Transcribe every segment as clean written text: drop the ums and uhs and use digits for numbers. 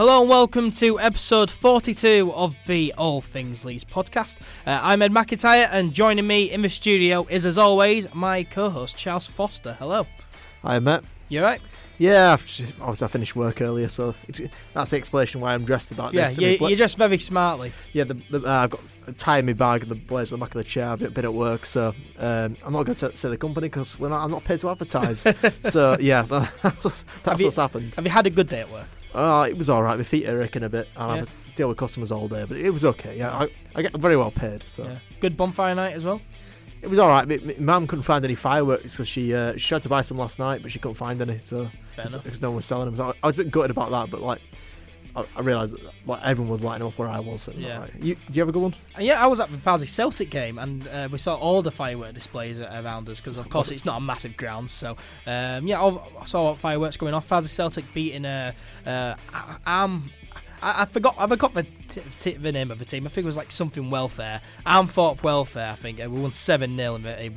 Hello and welcome to episode 42 of the All Things Leeds podcast. I'm Ed McIntyre, and joining me in the studio is, as always, my co-host Charles Foster. Hello. Hi, Matt. You alright? Yeah, obviously I finished work earlier, so that's the explanation why I'm dressed like this. Yeah, you're dressed very smartly. Yeah, I've got a tie in my bag and the blazer on the back of the chair. I've been at work, so I'm not going to say the company because I'm not paid to advertise. So, yeah, that's what's happened. Have you had a good day at work? It was all right. My feet are aching a bit, and I have to deal with customers all day, but it was okay. Yeah, I get very well paid. So Good bonfire night as well. It was all right. My mum couldn't find any fireworks, so she tried to buy some last night, but she couldn't find any. So because no one was selling them, so I was a bit gutted about that. But I realised that everyone was lighting up where I was. Do you have a good one? Yeah, I was at the Farsley Celtic game, and we saw all the firework displays around us because, of course, it's not a massive ground. So, I saw fireworks going off. Farsley Celtic beating I forgot the name of the team. I think it was like something Welfare, Armthorpe Welfare, I think. We won 7-0 in the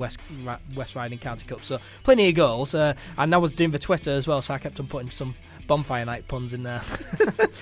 West Riding County Cup, so plenty of goals. And I was doing the Twitter as well, so I kept on putting some bonfire night puns in there.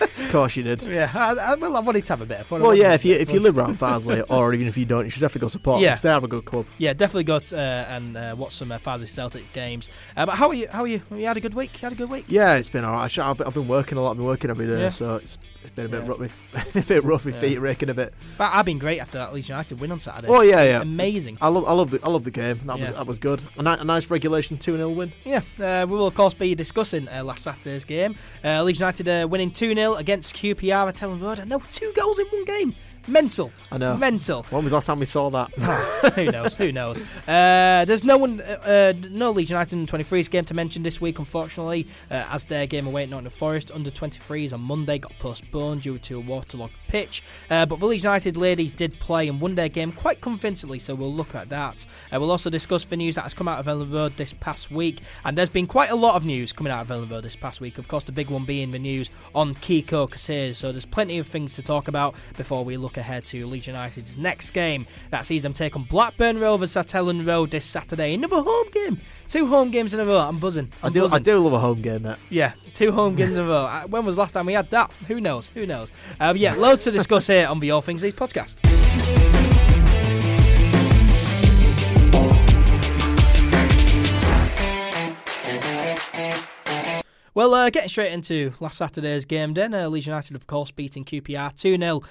Of course you did. Yeah, I wanted to have a bit of fun. Well, yeah, if you live around Farsley, or even if you don't, you should definitely go support them because they have a good club. Yeah, definitely go and watch some Farsley Celtic games. But how are you? You had a good week? Yeah, it's been all right. I've been working a lot. I've been working every day, so it's been a bit rough. A bit rough. My feet are aching a bit. But I've been great after that Leeds United win on Saturday. Oh yeah. Amazing. I love the game. That was good. A nice regulation 2-0 win. Yeah, we will of course be discussing last Saturday's game. Leeds United winning 2-0 against QPR at Elland Road. I know, 2 goals in 1 game. Mental. I know. Mental. When was the last time we saw that? Who knows? There's no Leeds United under 23s game to mention this week, unfortunately, as their game away at Nottingham Forest under 23s on Monday got postponed due to a waterlogged pitch. But the Leeds United ladies did play and won their game quite convincingly, so we'll look at that. We'll also discuss the news that has come out of Elland Road this past week, and there's been quite a lot of news coming out of Elland Road this past week. Of course, the big one being the news on Kiko Casillas. So there's plenty of things to talk about before we look ahead to Leeds United's next game that sees them take on Blackburn Rovers at Elland Road this Saturday. Another home game. 2 home games in a row. I'm buzzing. I do love a home game, Matt. Yeah, 2 home games in a row. When was the last time we had that? Who knows? Loads to discuss here on the All Things Leeds podcast. Well, getting straight into last Saturday's game then, Leeds United of course beating QPR 2-0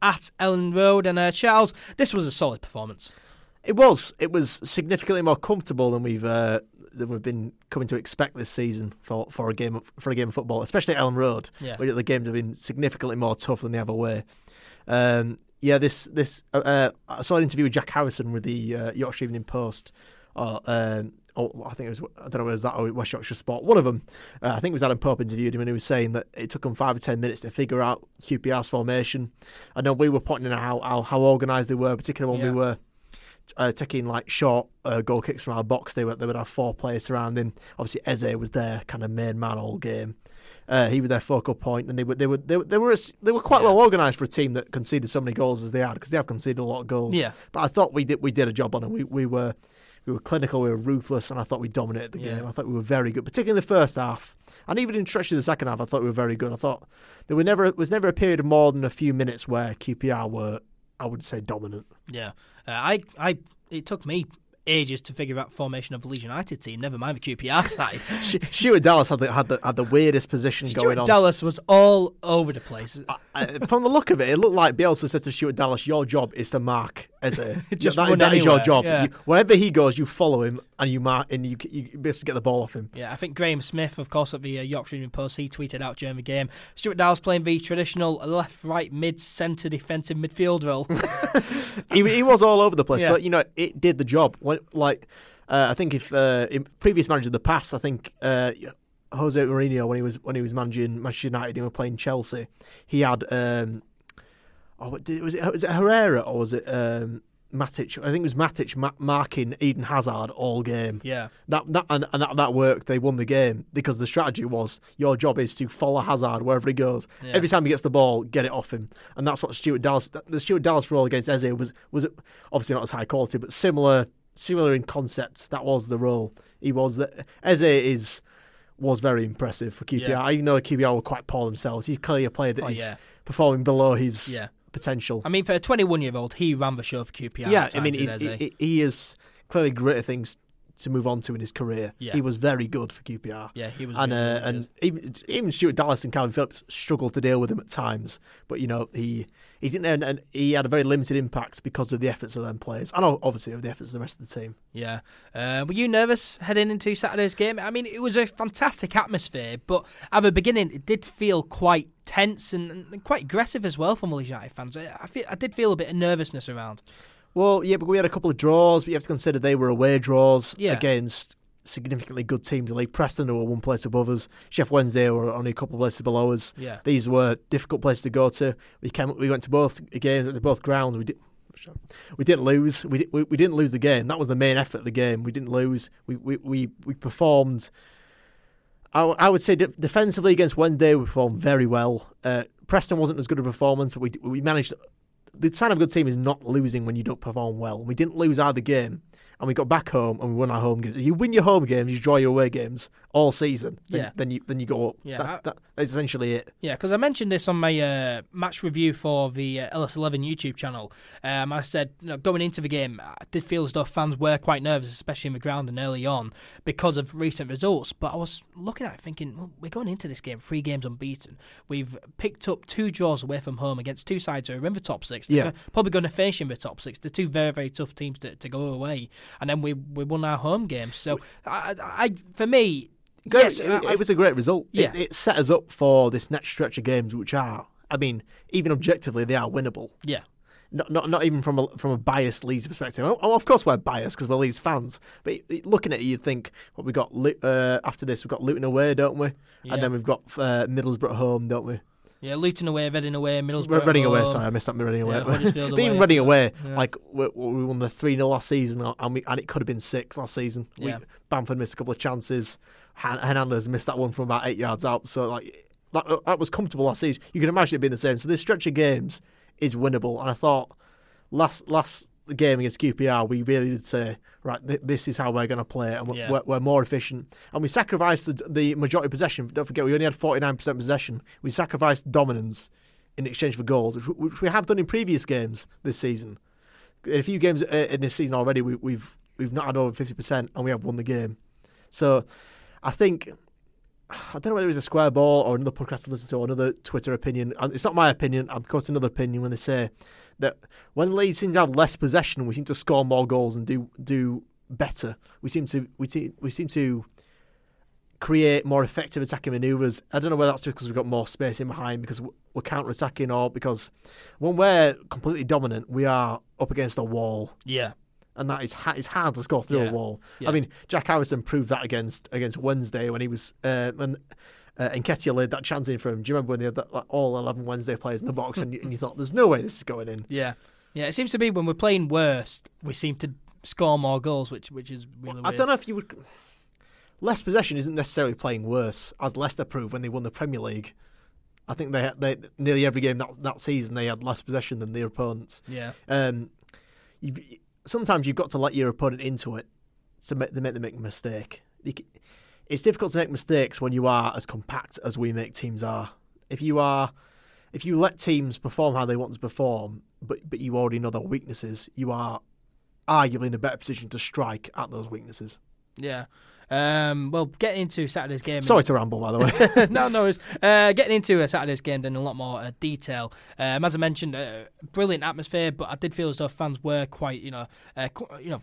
at Elland Road, and Charles, this was a solid performance. It was significantly more comfortable than we've been coming to expect this season for a game of football, especially at Elland Road, where the games have been significantly more tough than the other way. I saw an interview with Jack Harrison with the Yorkshire Evening Post, I think it was, I don't know if it was that or West Yorkshire Sport, one of them. I think it was Adam Pope interviewed him, and he was saying that it took him 5 or 10 minutes to figure out QPR's formation. I know we were pointing out how organised they were, particularly when we were taking short goal kicks from our box. They would have 4 players surrounding. Obviously, Eze was their kind of main man all game. He was their focal point, and they were quite well organised for a team that conceded so many goals as they had, because they have conceded a lot of goals. Yeah. But I thought we did a job on them. We were clinical, we were ruthless, and I thought we dominated the game. I thought we were very good, particularly in the first half. And even in stretches of the second half, I thought we were very good. I thought there were was never a period of more than a few minutes where QPR were, I would say, dominant. Yeah. It took me ages to figure out the formation of the Leeds United team, never mind the QPR side. Stuart Dallas had the weirdest position going on. Stuart Dallas was all over the place. From the look of it, it looked like Bielsa said to Stuart Dallas, your job is to mark Eze. That is your job. Yeah. Wherever he goes, you follow him and you mark, and you basically get the ball off him. Yeah, I think Graham Smith, of course, at the Yorkshire Evening Post, he tweeted out during the game, Stuart Dallas playing the traditional left-right mid-centre defensive midfield role. he was all over the place, but it did the job. I think if in previous managers of the past, I think Jose Mourinho, when he was managing Manchester United, he was playing Chelsea. He had was it Herrera or was it Matic? I think it was Matic marking Eden Hazard all game. Yeah, that worked. They won the game because the strategy was your job is to follow Hazard wherever he goes. Yeah. Every time he gets the ball, get it off him, and that's what Stuart Dallas. The Stuart Dallas role against Eze was obviously not as high quality, but similar in concept. That was the role. Eze is was very impressive for QPR. Yeah. Even though QPR were quite poor themselves, he's clearly a player that is performing below his potential. I mean, for a 21-year-old, he ran the show for QPR. Yeah, I mean, he is clearly greater things to move on to in his career. Yeah. He was very good for QPR. Yeah, he was and even Stuart Dallas and Calvin Phillips struggled to deal with him at times. But, you know, he didn't, and he had a very limited impact because of the efforts of them players, and obviously of the efforts of the rest of the team. Yeah. Were you nervous heading into Saturday's game? I mean, it was a fantastic atmosphere, but at the beginning it did feel quite tense and quite aggressive as well from Leeds United fans. I did feel a bit of nervousness around. Well, yeah, but we had a couple of draws, but you have to consider they were away draws against significantly good teams in the league. Preston, who were one place above us. Sheffield Wednesday were only a couple of places below us. Yeah. These were difficult places to go to. We went to both games, both grounds. We didn't lose. We didn't lose the game. That was the main effort of the game. We didn't lose. We performed. I would say defensively against Wednesday, we performed very well. Preston wasn't as good a performance, but we managed. The sign of a good team is not losing when you don't perform well. We didn't lose either game, and we got back home and we won our home games. You win your home games, you draw your away games all season. Then you go up. Yeah, that's essentially it. Yeah, because I mentioned this on my match review for the LS11 YouTube channel. I said, you know, going into the game, I did feel as though fans were quite nervous, especially in the ground and early on because of recent results. But I was looking at it thinking, well, we're going into this game 3 games unbeaten. We've picked up 2 draws away from home against 2 sides who are in the top 6. They're probably going to finish in the top 6. They're 2 very, very tough teams to go away. And then we won our home game. So, it was a great result. Yeah. It set us up for this next stretch of games, which are, I mean, even objectively, they are winnable. Yeah. Not even from a biased Leeds perspective. Oh, of course we're biased because we're Leeds fans. But looking at it, you think, well, we got after this, we've got Luton away, don't we? Yeah. And then we've got Middlesbrough at home, don't we? Yeah, Luton away, Reading away, Middlesbrough. Reading away, sorry, I missed that. Reading away. Huddersfield away. Even Reading away, like we won the 3-0 last season, and it could have been 6 last season. Yeah. Bamford missed a couple of chances. Hernandez missed that one from about 8 yards out. So like that was comfortable last season. You can imagine it being the same. So this stretch of games is winnable. And I thought last game against QPR, we really did say, right, this is how we're going to play, and we're more efficient. And we sacrificed the majority possession. Don't forget, we only had 49% possession. We sacrificed dominance in exchange for goals, which we have done in previous games this season. In a few games in this season already, we've not had over 50%, and we have won the game. So I think, I don't know whether it was a square ball or another podcast to listen to or another Twitter opinion. And it's not my opinion. I'm quoting another opinion when they say that when Leeds seem to have less possession, we seem to score more goals and do better. We seem to create more effective attacking manoeuvres. I don't know whether that's just because we've got more space in behind because we're counter-attacking, or because when we're completely dominant, we are up against a wall. Yeah. And that is hard to score through a wall. Yeah. I mean, Jack Harrison proved that against Wednesday when he was when Nketiah laid that chance in for him. Do you remember when they had that, like, all 11 Wednesday players in the box and you thought, there's no way this is going in? Yeah, yeah. It seems to be when we're playing worst, we seem to score more goals, which is really weird. I don't know if you would. Less possession isn't necessarily playing worse, as Leicester proved when they won the Premier League. I think they nearly every game that season they had less possession than their opponents. Yeah. Sometimes you've got to let your opponent into it to make a mistake. It's difficult to make mistakes when you are as compact as we make teams are. If you let teams perform how they want to perform, but you already know their weaknesses, you are arguably in a better position to strike at those weaknesses. Yeah. Well, getting into Saturday's game... Sorry to ramble, by the way. No, it's getting into Saturday's game in a lot more detail. As I mentioned, brilliant atmosphere, but I did feel as though fans were quite,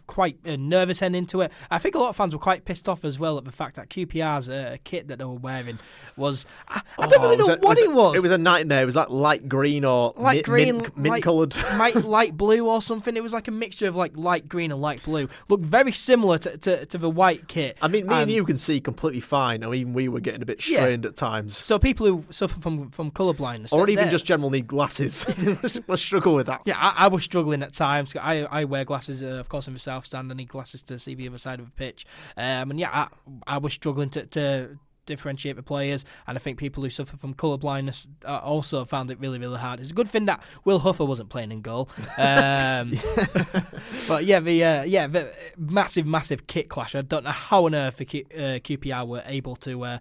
quite nervous heading into it. I think a lot of fans were quite pissed off as well at the fact that QPR's kit that they were wearing was... I don't really know what it was. It was a nightmare. It was like light green or mint-coloured. Light blue or something. It was like a mixture of like light green and light blue. Looked very similar to the white kit. I mean, me and you can see completely fine, and even we were getting a bit strained at times. So people who suffer from colour blindness, or even just general need glasses, will struggle with that. Yeah, I was struggling at times. I wear glasses, of course, in the South Stand. I need glasses to see the other side of the pitch. And I was struggling to differentiate the players, and I think people who suffer from colour blindness also found it really, really hard. It's a good thing that Will Huffer wasn't playing in goal. But yeah, the massive, massive kit clash. I don't know how on earth the QPR were able to wear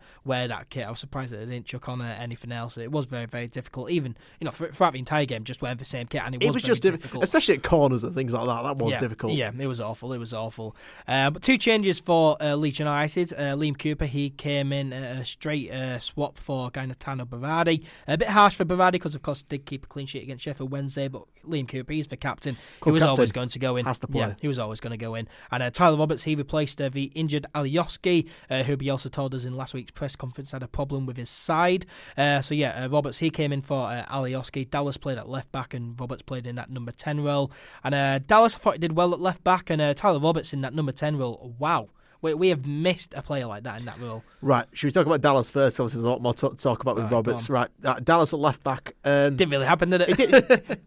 that kit. I was surprised that they didn't chuck on anything else. It was very, very difficult. Even throughout the entire game, just wearing the same kit, and it was just difficult, especially at corners and things like that. That was difficult. Yeah, it was awful. It was awful. But two changes for Leeds United. Liam Cooper, he came in a straight swap for Gaetano Berardi. A bit harsh for Berardi because, of course, he did keep a clean sheet against Sheffield Wednesday. But Liam Cooper, he's the captain. Club he was captain. Always going to go in. Has to play. Yeah, he was always going to go in. And Tyler Roberts, he replaced the injured Alioski, who Bielsa told us in last week's press conference had a problem with his side. Roberts, he came in for Alioski. Dallas played at left back, and Roberts played in that number 10 role. And Dallas, I thought he did well at left back, and Tyler Roberts in that number 10 role. Wow. We have missed a player like that in that role. Right, should we talk about Dallas first? Obviously, there's a lot more to talk about with Roberts. Right, Dallas at left back. Didn't really happen, did it? It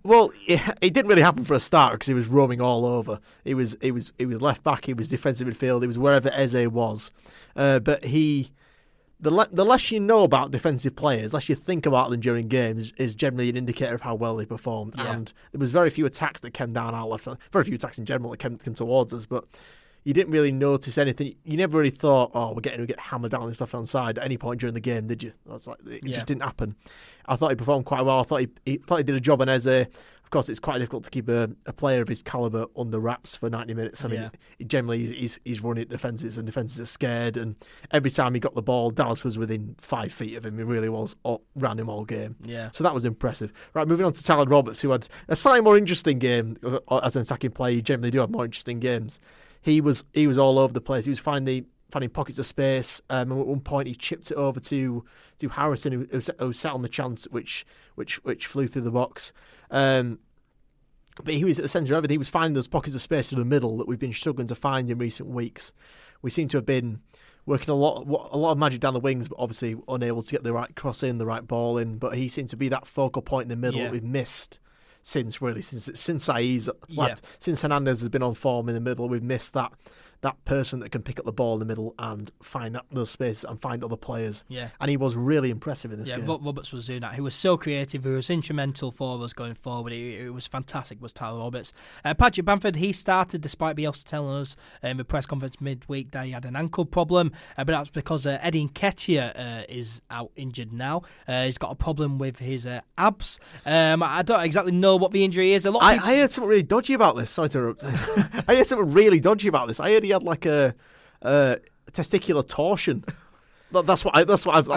didn't really happen for a start because he was roaming all over. He was left back. He was defensive midfield. He was wherever Eze was. But the less you know about defensive players, less you think about them during games, is generally an indicator of how well they performed. Yeah. And there was very few attacks that came down our left side. Very few attacks in general that came towards us, but you didn't really notice anything. You never really thought, oh, we get hammered down this left-hand side at any point during the game, did you? That's like Just didn't happen. I thought he performed quite well. I thought he did a job on Eze. Of course, it's quite difficult to keep a player of his calibre under wraps for 90 minutes. I mean, generally he's running at defences and defences are scared. And every time he got the ball, Dallas was within 5 feet of him. He really was, ran him all game. Yeah. So that was impressive. Right, moving on to Tyler Roberts, who had a slightly more interesting game. As an attacking player, you generally do have more interesting games. He was all over the place. He was finding pockets of space. And at one point, he chipped it over to Harrison, who sat on the chance, which flew through the box. But he was at the centre of everything. He was finding those pockets of space through the middle that we've been struggling to find in recent weeks. We seem to have been working a lot of magic down the wings, but obviously unable to get the right cross in, the right ball in. But he seemed to be that focal point in the middle that we've missed. Since Saiz left, since Hernandez has been on form in the middle, we've missed that person that can pick up the ball in the middle and find those spaces and find other players. Yeah. And he was really impressive in this game. Yeah, Roberts was doing that. He was so creative. He was instrumental for us going forward. It was fantastic, was Tyler Roberts. Patrick Bamford, he started despite Bielsa telling us in the press conference midweek that he had an ankle problem. But that's because Eddie Nketiah is out injured now. He's got a problem with his abs. I don't exactly know what the injury is. I heard something really dodgy about this. Sorry to interrupt. I heard something really dodgy about this. I heard he had like a testicular torsion. I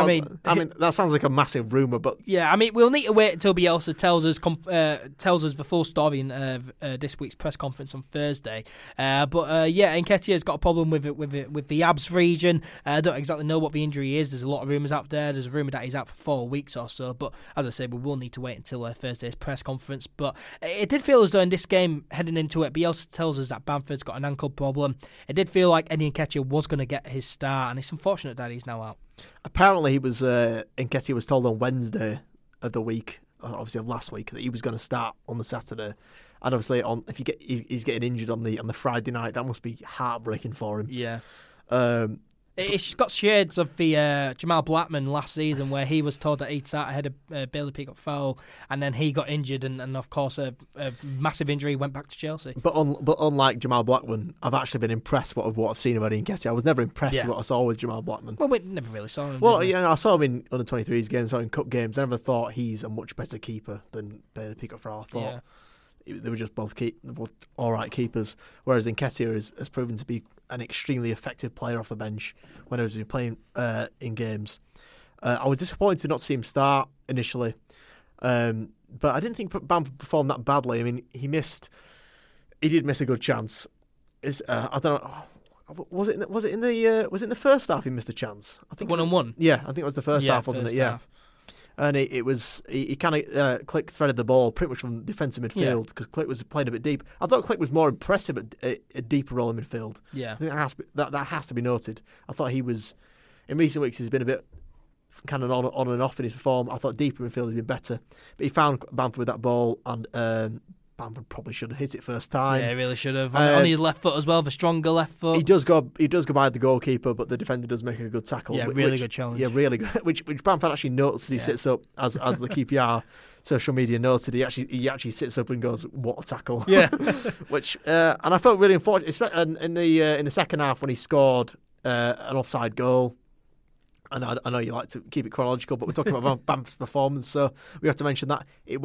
mean, that sounds like a massive rumour, but yeah, I mean, we'll need to wait until Bielsa tells us the full story in this week's press conference on Thursday. Nketiah's got a problem with the abs region. I don't exactly know what the injury is. There's a lot of rumours out there. There's a rumour that he's out for 4 weeks or so. But as I said, we will need to wait until Thursday's press conference. But it did feel as though in this game, heading into it, Bielsa tells us that Bamford's got an ankle problem. It did feel like Eddie Nketiah was going to get his start, and it's unfortunate that he's now out. Apparently, Nketiah was told on Wednesday of the week, obviously of last week, that he was going to start on the Saturday. And obviously, he's getting injured on the Friday night. That must be heartbreaking for him. Yeah. It's got shades of the Jamal Blackman last season, where he was told that he'd start ahead of Bailey Peacock foul, and then he got injured, and of course a massive injury, went back to Chelsea. But unlike Jamal Blackman, I've actually been impressed with what I've seen of Eddie Nketiah. I was never impressed with what I saw with Jamal Blackman. Well, we never really saw him. Well, I saw him in under 23s games, saw him in cup games. I never thought he's a much better keeper than Bailey Peacock foul. I thought they were just both all right keepers, whereas Nketiah has proven to be an extremely effective player off the bench when I was playing in games. I was disappointed to not see him start initially, but I didn't think Bamford performed that badly. I mean, he did miss a good chance. I don't know. Was it in the first half he missed a chance? I think 1-on-1. Yeah, I think it was the first half, wasn't it? Yeah. And he kind of Klich threaded the ball pretty much from defensive midfield because Klich was playing a bit deep. I thought Klich was more impressive at a deeper role in midfield. Yeah, I think that has to be noted. I thought he was, in recent weeks, he's been a bit kind of on and off in his form. I thought deeper midfield had been better, but he found Bamford with that ball, and Bamford probably should have hit it first time. Yeah, he really should have. On his left foot as well, the stronger left foot. He does go by the goalkeeper, but the defender does make a good tackle. Yeah, really good challenge. Yeah, really good. Which Bamford actually notes he sits up, as the QPR social media noted. He actually sits up and goes, "What a tackle!" Yeah, and I felt really unfortunate in the second half when he scored an offside goal. And I know you like to keep it chronological, but we're talking about Bamford's performance, so we have to mention that it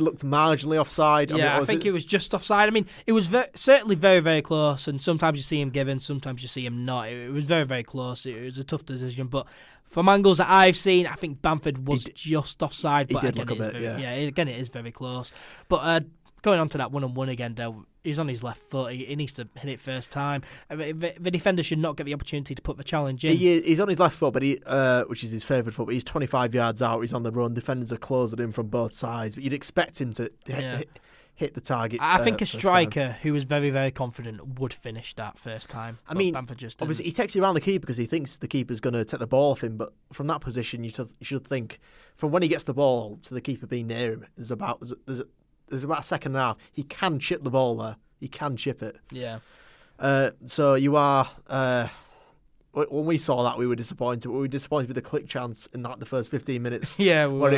looked marginally offside. Yeah, I think it was just offside. I mean, it was certainly very, very close, and sometimes you see him given, sometimes you see him not. It was very, very close. It was a tough decision, but from angles that I've seen, I think Bamford was just offside. But he did look a bit, yeah. Again, it is very close. But going on to that 1-on-1 again, Dale, he's on his left foot. He needs to hit it first time. I mean, the defender should not get the opportunity to put the challenge in. He's on his left foot, but which is his favourite foot, but he's 25 yards out. He's on the run. Defenders are closing him from both sides. But you'd expect him to hit the target. I think a striker who is very, very confident would finish that first time. I mean, Bamford just obviously he takes it around the keeper because he thinks the keeper's going to take the ball off him. But from that position, you should think from when he gets the ball to the keeper being near him, there's about a second and a half. He can chip the ball there. He can chip it. Yeah. So you are... when we saw that, we were disappointed. We were disappointed with the Klich chance in the first 15 minutes. Yeah, when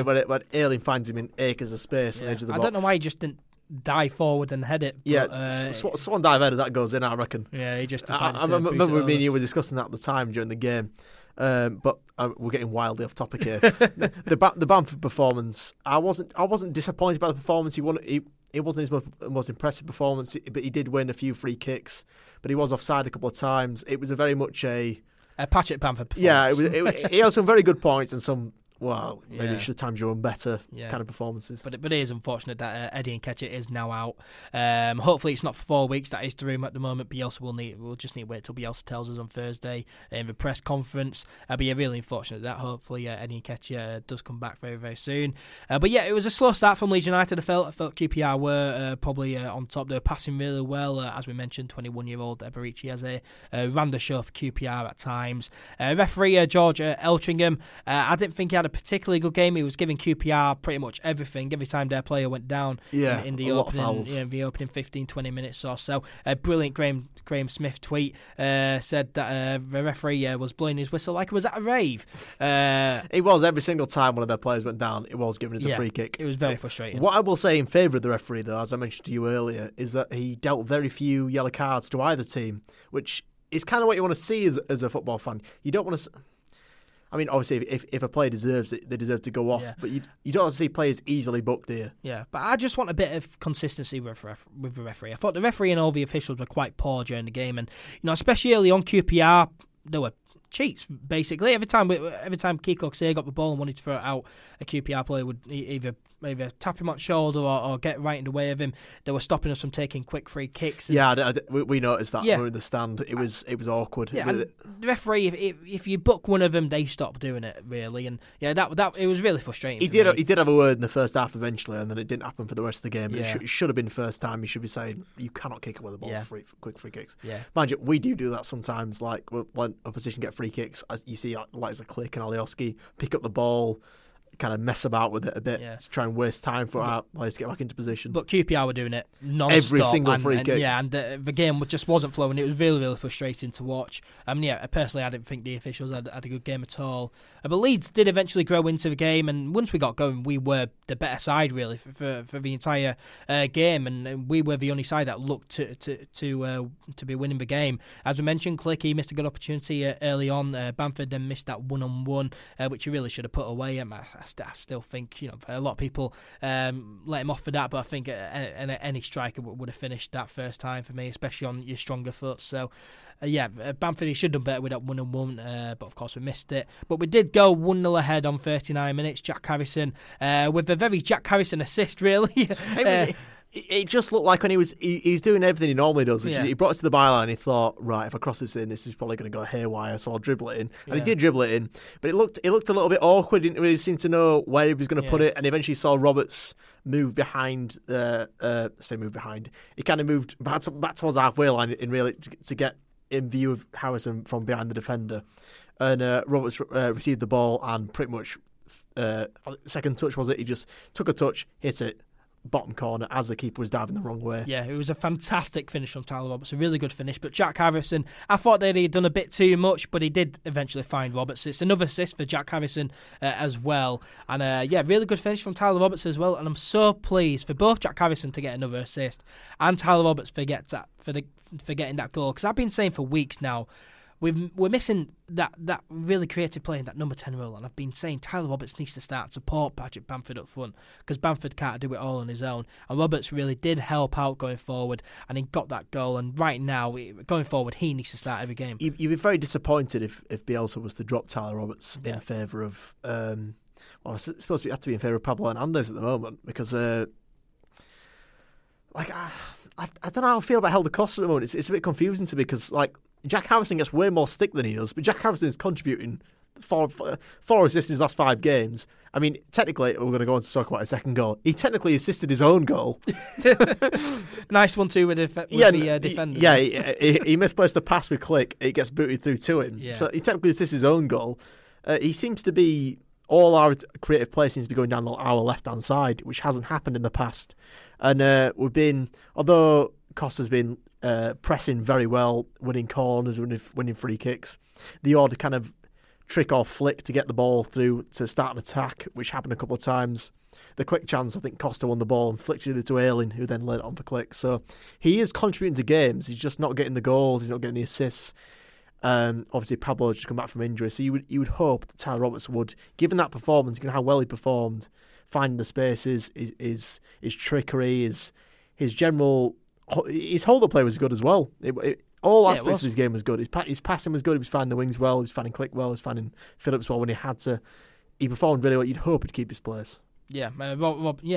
Erling finds him in acres of space on the edge of the box. I don't know why he just didn't dive forward and head it. But, yeah, swan dive header, that goes in, I reckon. Yeah, he just decided to... I remember me and you were discussing that at the time during the game. But we're getting wildly off topic here. The Bamford performance, I wasn't disappointed by the performance. It wasn't his most impressive performance, but he did win a few free kicks. But he was offside a couple of times. It was a very much a Patrick Bamford performance. Yeah, he had some very good points and some. Well, maybe you should have timed your own better kind of performances. But it is unfortunate that Eddie Nketiah is now out. Hopefully it's not for 4 weeks. That is the rumour at the moment. Bielsa we'll just need to wait till Bielsa tells us on Thursday in the press conference. But really unfortunate that hopefully Eddie Nketiah does come back very, very soon. But it was a slow start from Leeds United. I felt QPR were probably on top. They were passing really well. As we mentioned, 21-year-old Eberechi Eze ran the show for QPR at times. Referee George Eltringham, I didn't think he had a particularly good game. He was giving QPR pretty much everything. Every time their player went down in the opening 15, 20 minutes or so. A brilliant Graham Smith tweet said that the referee was blowing his whistle like it was at a rave. It was. Every single time one of their players went down, it was given as a free kick. It was very frustrating. What I will say in favour of the referee, though, as I mentioned to you earlier, is that he dealt very few yellow cards to either team, which is kind of what you want to see as a football fan. You don't want to... I mean, obviously, if a player deserves it, they deserve to go off. Yeah. But you don't see players easily booked here. Yeah, but I just want a bit of consistency with the referee. I thought the referee and all the officials were quite poor during the game, and especially early on QPR, they were cheats basically. Every time Kiko Casillas got the ball and wanted to throw it out, a QPR player would either tap him on the shoulder or get right in the way of him. They were stopping us from taking quick free kicks. And we noticed that when we were in the stand. It was awkward. Yeah, the referee, if you book one of them, they stop doing it really, and that it was really frustrating. He did have a word in the first half eventually, and then it didn't happen for the rest of the game. Yeah. It should have been the first time. You should be saying you cannot kick it with the ball for quick free kicks. Yeah, mind you, we do that sometimes. Like when opposition get free kicks, you see like a Klich and Alioski pick up the ball, kind of mess about with it a bit to try and waste time for our players to get back into position. But QPR were doing it non-stop. Every single free kick. Yeah, and the game just wasn't flowing. It was really, really frustrating to watch. Personally, I didn't think the officials had a good game at all. But Leeds did eventually grow into the game, and once we got going, we were the better side, really, for the entire game, and we were the only side that looked to be winning the game. As we mentioned, Klich, he missed a good opportunity early on. Bamford then missed that 1-on-1, which he really should have put away. I still think a lot of people let him off for that, but I think any striker would have finished that first time for me, especially on your stronger foot. So, Bamford, he should have done better with that 1-on-1, but of course we missed it. But we did go 1-0 ahead on 39 minutes. Jack Harrison, with a very Jack Harrison assist, really. It just looked like when he's doing everything he normally does, which is he brought it to the byline. He thought, right, if I cross this in, this is probably going to go haywire, so I'll dribble it in. And he did dribble it in, but it looked a little bit awkward. He didn't really seem to know where he was going to put it, and eventually saw Roberts move behind. He kind of moved back towards the halfway line in really to get in view of Harrison from behind the defender, and Roberts received the ball and pretty much second touch was it. He just took a touch, hit it. bottom corner as the keeper was diving the wrong way. Yeah, it was a fantastic finish from Tyler Roberts, a really good finish. But Jack Harrison, I thought that he'd done a bit too much, but he did eventually find Roberts. It's another assist for Jack Harrison as well. And yeah, really good finish from Tyler Roberts as well. And I'm so pleased for both Jack Harrison to get another assist and Tyler Roberts for getting that goal. Because I've been saying for weeks now, we're missing that really creative play in that number 10 role, and I've been saying Tyler Roberts needs to start to support Patrick Bamford up front, because Bamford can't do it all on his own, and Roberts really did help out going forward, and he got that goal. And right now, going forward, he needs to start every game. You'd be very disappointed if Bielsa was to drop Tyler Roberts in favour of well, I suppose we have to be in favour of Pablo Hernandez at the moment, because I don't know how I feel about Helder Costa at the moment. It's a bit confusing to me, because Jack Harrison gets way more stick than he does, but Jack Harrison is contributing four assists in his last 5 games. I mean, technically, we're going to go on to talk about his second goal. He technically assisted his own goal. Nice 1-2 with the defender. Yeah, he misplaced the pass with Klich. It gets booted through to him. Yeah. So he technically assists his own goal. He seems to be... All our creative play seems to be going down our left-hand side, which hasn't happened in the past. And we've been... Although Costa's been... pressing very well, winning corners, winning free kicks. The odd kind of trick or flick to get the ball through to start an attack, which happened a couple of times. The Klich chance, I think Costa won the ball and flicked it to Elland, who then led it on for Klich. So he is contributing to games. He's just not getting the goals. He's not getting the assists. Obviously, Pablo's just come back from injury, so you would hope that Tyler Roberts would, given that performance, given how well he performed, finding the spaces, his trickery, his general... His hold-up play was good as well. All aspects of his game was good. His passing was good. He was finding the wings well. He was finding Klich well. He was finding Phillips well when he had to. He performed really well. You'd hope he'd keep his place. Yeah,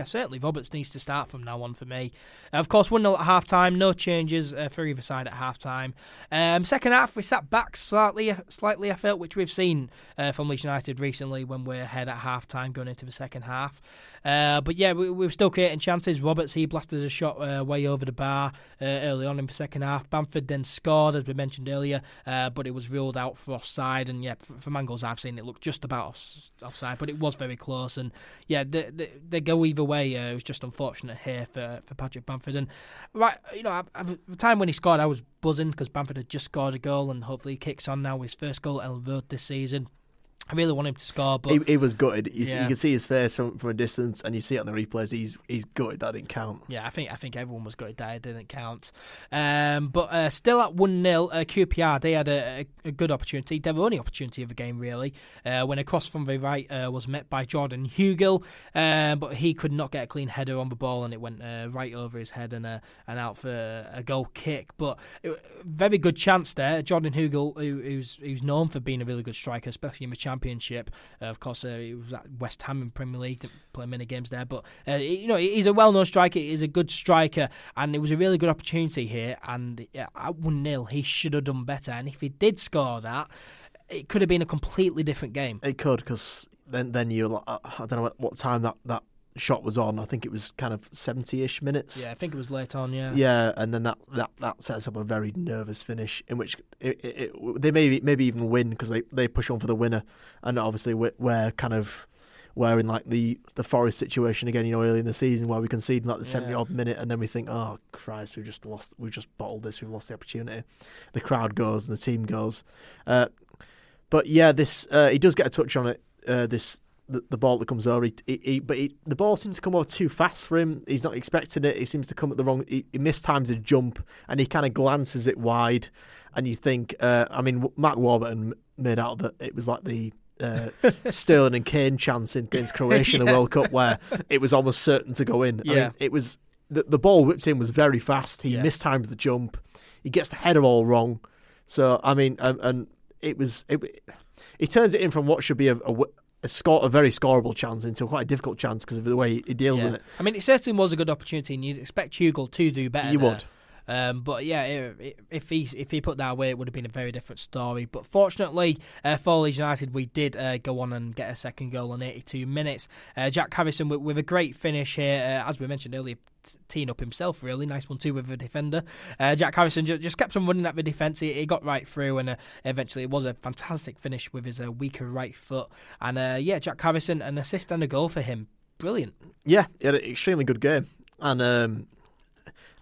certainly Roberts needs to start from now on for me. Of course, 1-0 at half-time, no changes for either side at half-time. Second half, we sat back slightly, I felt, which we've seen from Leeds United recently when we're ahead at half-time going into the second half. But yeah, we were still creating chances. Roberts, he blasted a shot way over the bar early on in the second half. Bamford then scored, as we mentioned earlier, but it was ruled out for offside. And yeah, from angles I've seen, it looked just about offside, but it was very close. And yeah, they go either way. It was just unfortunate here for Patrick Bamford. And right, the time when he scored, I was buzzing, because Bamford had just scored a goal, and hopefully he kicks on now, his first goal at Elland Road this season. I really want him to score, but he was gutted. You can see his face from a distance, and you see it on the replays. He's gutted that didn't count. Yeah, I think everyone was gutted that it didn't count. But still at 1-0, QPR, they had a good opportunity, their only opportunity of the game really, when a cross from the right was met by Jordan Hugill, but he could not get a clean header on the ball, and it went right over his head and out for a goal kick. But very good chance there. Jordan Hugill, who's known for being a really good striker, especially in the Championship. Of course, he was at West Ham in Premier League, playing many games there. But he's a well-known striker. He's a good striker, and it was a really good opportunity here. And at 1-0, he should have done better. And if he did score that, it could have been a completely different game. It could, because then I don't know what time that shot was on. I think it was kind of 70-ish minutes. Yeah, I think it was late on. Yeah. Yeah, and then that sets up a very nervous finish, in which they maybe even win, because they push on for the winner. And obviously we're in the Forest situation again. Early in the season where we concede in the 70-odd minute, and then we think, oh Christ, we've just bottled this. We've lost the opportunity. The crowd goes and the team goes. But yeah, this he does get a touch on it. The ball that comes over, the ball seems to come over too fast for him. He's not expecting it. He seems to come at the wrong. He mistimes a jump, and he kind of glances it wide. And you think, Mark Warburton made out that it was like the Sterling and Kane chance against Croatia in the World Cup, where it was almost certain to go in. Yeah. I mean, it was the ball whipped in was very fast. He mistimes the jump. He gets the header all wrong. So and it was he turns it in from what should be a very scoreable chance into quite a difficult chance, because of the way he deals with it. I mean, it certainly was a good opportunity, and you'd expect Hugill to do better. You would. But yeah, if he put that away, it would have been a very different story. But fortunately for Leeds United, we did go on and get a second goal in 82 minutes. Jack Harrison with a great finish here, as we mentioned earlier, teeing up himself really. Nice 1-2 with the defender. Jack Harrison just kept on running at the defence. He got right through, and eventually it was a fantastic finish with his weaker right foot. And Jack Harrison, an assist and a goal for him. Brilliant. Yeah, he had an extremely good game. And I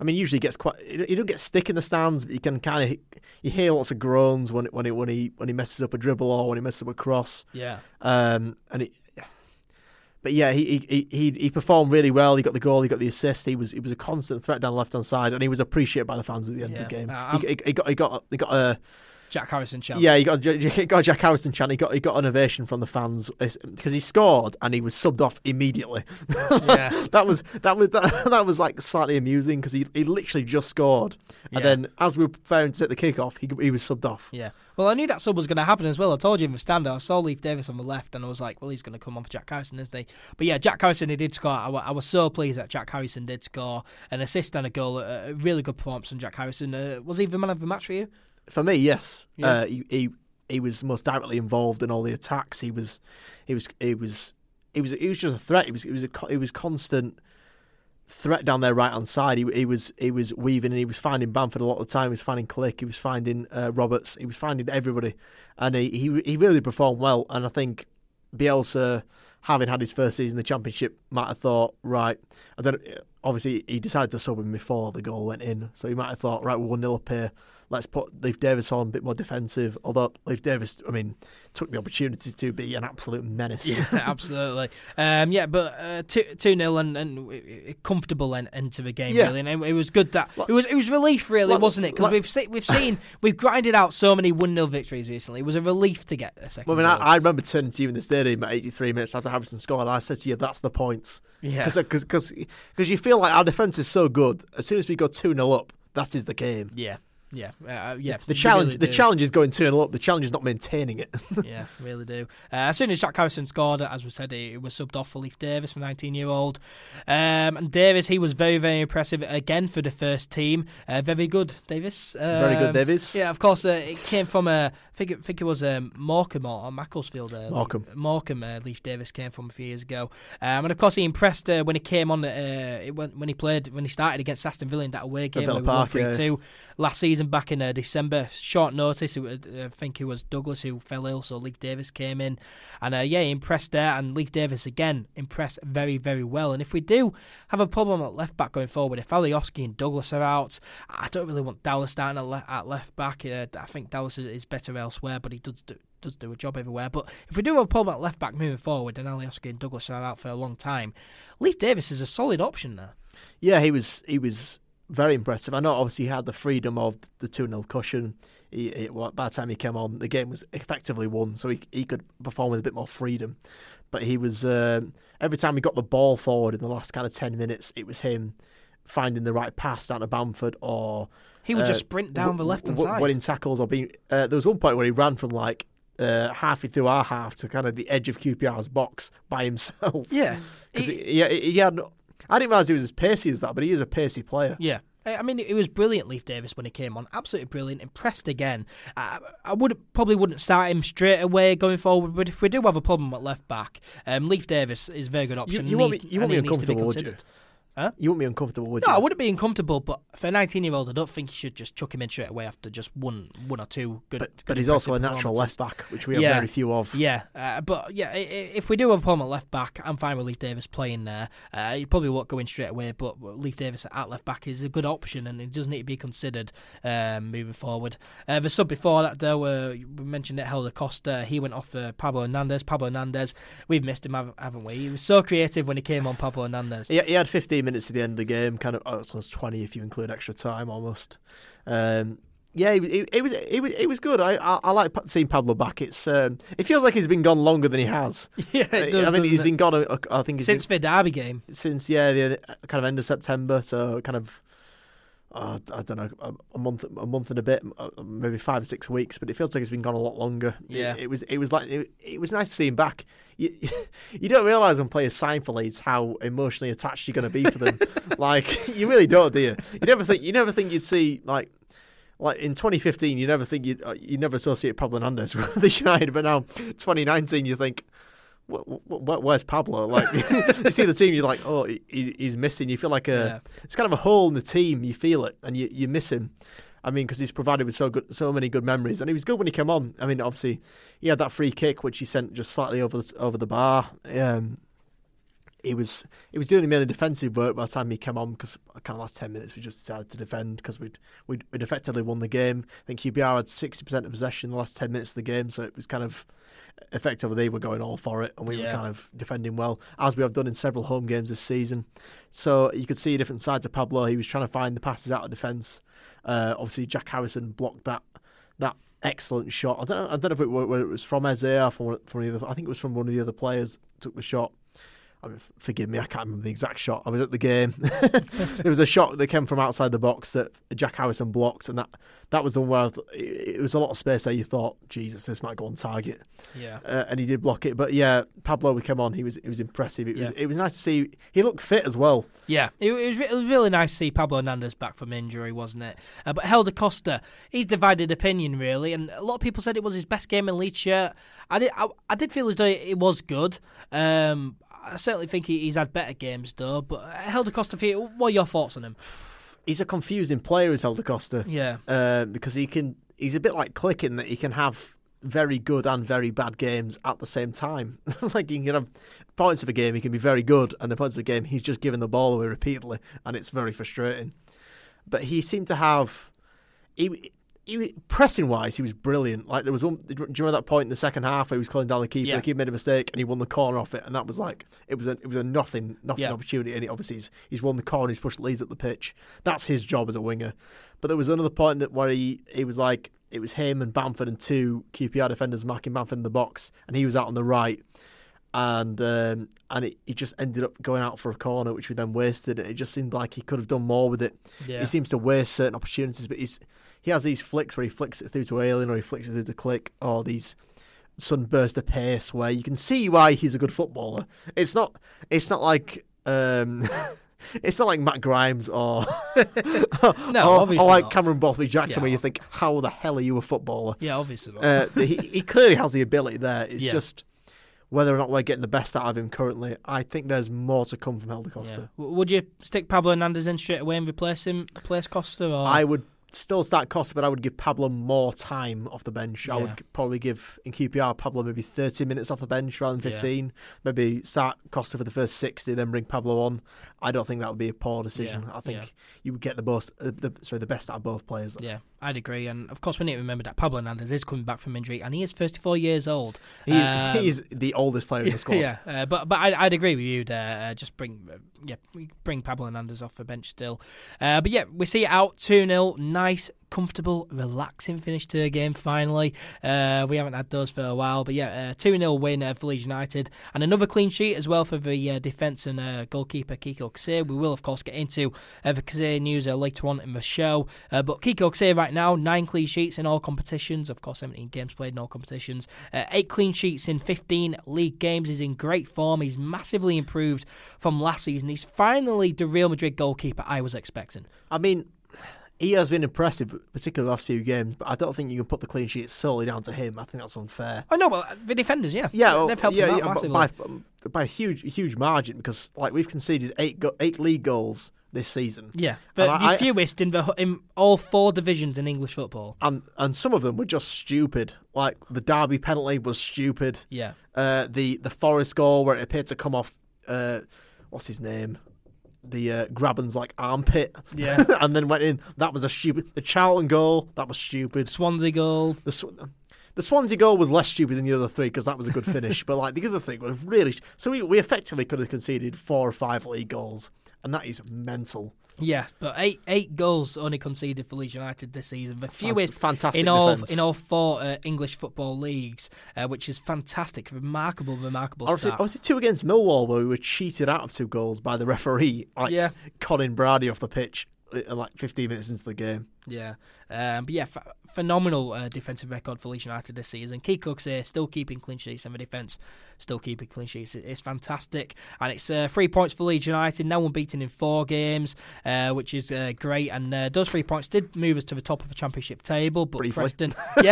mean, usually gets quite. He doesn't get stick in the stands, but you can kind of you hear lots of groans when he messes up a dribble or when he messes up a cross. Yeah. But yeah, he performed really well. He got the goal. He got the assist. He was a constant threat down the left hand side, and he was appreciated by the fans at the end of the game. He got a Jack Harrison chant. Yeah, he got a Jack Harrison chant. He got an ovation from the fans because he scored and he was subbed off immediately. Yeah, that was like slightly amusing because he literally just scored and then as we were preparing to take the kickoff, he was subbed off. Yeah. Well, I knew that sub was going to happen as well. I told you in the standout, I saw Leif Davis on the left and I was like, well, he's going to come on for Jack Harrison, isn't he? But yeah, Jack Harrison, he did score. I was so pleased that Jack Harrison did score an assist and a goal. A really good performance from Jack Harrison. Was he the man of the match for you? For me, yes. Yeah. He was most directly involved in all the attacks. He was just a threat. He was constant threat down their right hand side. He was weaving and he was finding Bamford a lot of the time. He was finding Klich. He was finding Roberts. He was finding everybody, and he really performed well. And I think Bielsa, having had his first season in the Championship, might have thought, right. And then obviously he decided to sub him before the goal went in, so he might have thought, right, we're 1-0 up here. Let's put Leif Davis on, a bit more defensive. Although Leif Davis, I mean, took the opportunity to be an absolute menace. Yeah, absolutely. But 2-0 and comfortable end to the game, really. And it was good that... It was relief, really, wasn't it? Because we've grinded out so many 1-0 victories recently. It was a relief to get a second goal. I remember turning to you in the stadium at 83 minutes after Harrison scored, and I said to you, that's the points. Yeah. Because you feel like our defence is so good. As soon as we go 2-0 up, that is the game. Yeah. Yeah, The challenge is going 2-0 up. The challenge is not maintaining it. Yeah, really do. As soon as Jack Harrison scored, as we said, it was subbed off for Leif Davis, the 19-year-old. And Davis, he was very, very impressive again for the first team. Very good, Davis. Very good, Davis. Yeah, of course. It came from I think it was Morecambe or Macclesfield. Morecambe. Leif Davis came from a few years ago, and of course he impressed when he came on. When he started against Aston Villa in that away game, they won 3-2 last season. Back in December, short notice. I think it was Douglas who fell ill, so Leif Davis came in, and he impressed there. And Leif Davis again impressed very, very well. And if we do have a problem at left back going forward, if Alioski and Douglas are out, I don't really want Dallas starting at left back. I think Dallas is better elsewhere, but he does do a job everywhere. But if we do have a problem at left back moving forward, and Alioski and Douglas are out for a long time, Leif Davis is a solid option there. Yeah, he was. Very impressive. I know, obviously, he had the freedom of the 2-0 cushion. By the time he came on, the game was effectively won, so he could perform with a bit more freedom. But he was... every time he got the ball forward in the last kind of 10 minutes, it was him finding the right pass down to Bamford, or... He would just sprint down the left-hand side. Winning tackles, or being... there was one point where he ran from, like, halfway through our half to kind of the edge of QPR's box by himself. Yeah. Because he had... I didn't realise he was as pacey as that, but he is a pacey player. Yeah. I mean, it was brilliant, Leif Davis, when he came on. Absolutely brilliant. Impressed again. I probably wouldn't start him straight away going forward, but if we do have a problem at left-back, Leif Davis is a very good option. You won't be uncomfortable, would you? Huh? You wouldn't be uncomfortable, would you? No, I wouldn't be uncomfortable, but for a 19-year-old, I don't think you should just chuck him in straight away after just one or two good... But he's also a natural left-back, which we have very few of. Yeah, but yeah, if we do have a problem at left-back, I'm fine with Leif Davis playing there. He probably won't go in straight away, but Leif Davis at left-back is a good option, and it does need to be considered moving forward. The sub before that, though, we mentioned it, Helder Costa. He went off for Pablo Hernandez. Pablo Hernandez, we've missed him, haven't we? He was so creative when he came on, Pablo Hernandez. He had 15 minutes to the end of the game, kind of almost 20 if you include extra time, almost. It was good. I like seeing Pablo back. It's it feels like he's been gone longer than he has. Yeah, it does, I mean, he's been gone. I think since the derby game, since the kind of end of September, so kind of I don't know, a month and a bit, maybe 5 or 6 weeks. But it feels like he's been gone a lot longer. Yeah, it was nice to see him back. You don't realise when players sign for Leeds how emotionally attached you're going to be for them. Like, you really don't, do you? You never think you'd see, like in 2015, you never think you never associate Pablo Hernandez with the United, but now 2019, you think, where's Pablo? Like, you see the team, you're like, oh, he's missing. You feel like it's kind of a hole in the team. You feel it, and you miss him. I mean, because he's provided with so many good memories, and he was good when he came on. I mean, obviously, he had that free kick which he sent just slightly over the bar. he was doing mainly defensive work by the time he came on, because kind of last 10 minutes we just decided to defend because we'd effectively won the game. I think QPR had 60% of possession in the last 10 minutes of the game, so it was kind of effectively they were going all for it and we were kind of defending well, as we have done in several home games this season. So you could see different sides of Pablo. He was trying to find the passes out of defence. Obviously Jack Harrison blocked that excellent shot. I don't know if it were, whether it was from Eze or from the other. I think it was from one of the other players that took the shot. I mean, forgive me, I can't remember the exact shot. I was at the game. It was a shot that came from outside the box that Jack Harrison blocked, and that was the one where it was a lot of space there. You thought, Jesus, this might go on target. Yeah, and he did block it. But yeah, Pablo, we came on. He was impressive. It was nice to see. He looked fit as well. Yeah, it was really nice to see Pablo Hernandez back from injury, wasn't it? But Helder Costa, he's divided opinion really, and a lot of people said it was his best game in Leeds shirt. I did feel as though it was good. I certainly think he's had better games though, but Helder Costa, what are your thoughts on him? He's a confusing player, is Helder Costa. Yeah. Because he's a bit like Klich in that he can have very good and very bad games at the same time. Like he can have points of a game, he can be very good, and the points of a game, he's just giving the ball away repeatedly, and it's very frustrating. But he seemed to have... pressing wise, he was brilliant. Like there was one, do you remember that point in the second half where he was calling down the keeper? Yeah. The keeper made a mistake and he won the corner off it, and that was like it was a nothing opportunity. And he, obviously he's won the corner, he's pushed Leeds up the pitch. That's his job as a winger. But there was another point that where he was like, it was him and Bamford and two QPR defenders marking Bamford in the box, and he was out on the right, and he just ended up going out for a corner, which we then wasted. It just seemed like he could have done more with it. Yeah. He seems to waste certain opportunities, but he has these flicks where he flicks it through to Alien, or he flicks it through to Klich, or these sunburst of pace where you can see why he's a good footballer. It's not like it's not like Matt Grimes or or like Cameron Bothby-Jackson where you think, how the hell are you a footballer? Yeah, obviously not. He clearly has the ability there. It's just whether or not we're getting the best out of him currently. I think there's more to come from Helder Costa. Yeah. Would you stick Pablo Hernandez in straight away and replace Costa? Or? I would still start Costa, but I would give Pablo more time off the bench. I would probably give, in QPR, Pablo maybe 30 minutes off the bench rather than 15. Maybe start Costa for the first 60, then bring Pablo on. I don't think that would be a poor decision. Yeah. I think you would get the best out of both players. Yeah, I'd agree. And of course, we need to remember that Pablo Hernandez is coming back from injury, and he is 34 years old. He is the oldest player in the squad. Yeah, but I'd agree with you there. Just bring Pablo Hernandez off the bench still. But yeah, we see it out 2-0. Nice, comfortable, relaxing finish to the game finally. We haven't had those for a while, but yeah, 2-0 win for Leeds United, and another clean sheet as well for the defence and goalkeeper Kiko Casillas. We will of course get into the Casillas news later on in the show, but Kiko Casillas right now, 9 clean sheets in all competitions, of course 17 games played in all competitions, 8 clean sheets in 15 league games. He's in great form, he's massively improved from last season, he's finally the Real Madrid goalkeeper I was expecting. I mean, he has been impressive, particularly the last few games, but I don't think you can put the clean sheet solely down to him. I think that's unfair. Oh, no, but the defenders, they've helped him out massively. By a huge margin, because like we've conceded 8 league goals this season. Yeah, but the fewest in all 4 divisions in English football. And some of them were just stupid. Like the Derby penalty was stupid. Yeah. The Forest goal where it appeared to come off, what's his name? The Graben's like armpit, and then went in. That was a stupid. The Charlton goal, that was stupid. Swansea goal, the Swansea goal was less stupid than the other three because that was a good finish. But like the other thing was really. So we effectively could have conceded 4 or 5 league goals, and that is mental. Yeah, but eight goals only conceded for Leeds United this season. The fewest fantastic in all 4 English football leagues, which is fantastic, remarkable. Obviously, 2 against Millwall where we were cheated out of 2 goals by the referee, Colin Brady off the pitch, like 15 minutes into the game. Yeah, but yeah, phenomenal defensive record for Leeds United this season. Kiko Casillas still keeping clean sheets, and the defence still keeping clean sheets. It's fantastic, and it's 3 points for Leeds United. No one beaten in 4 games, which is great. And those 3 points did move us to the top of the Championship table. But briefly.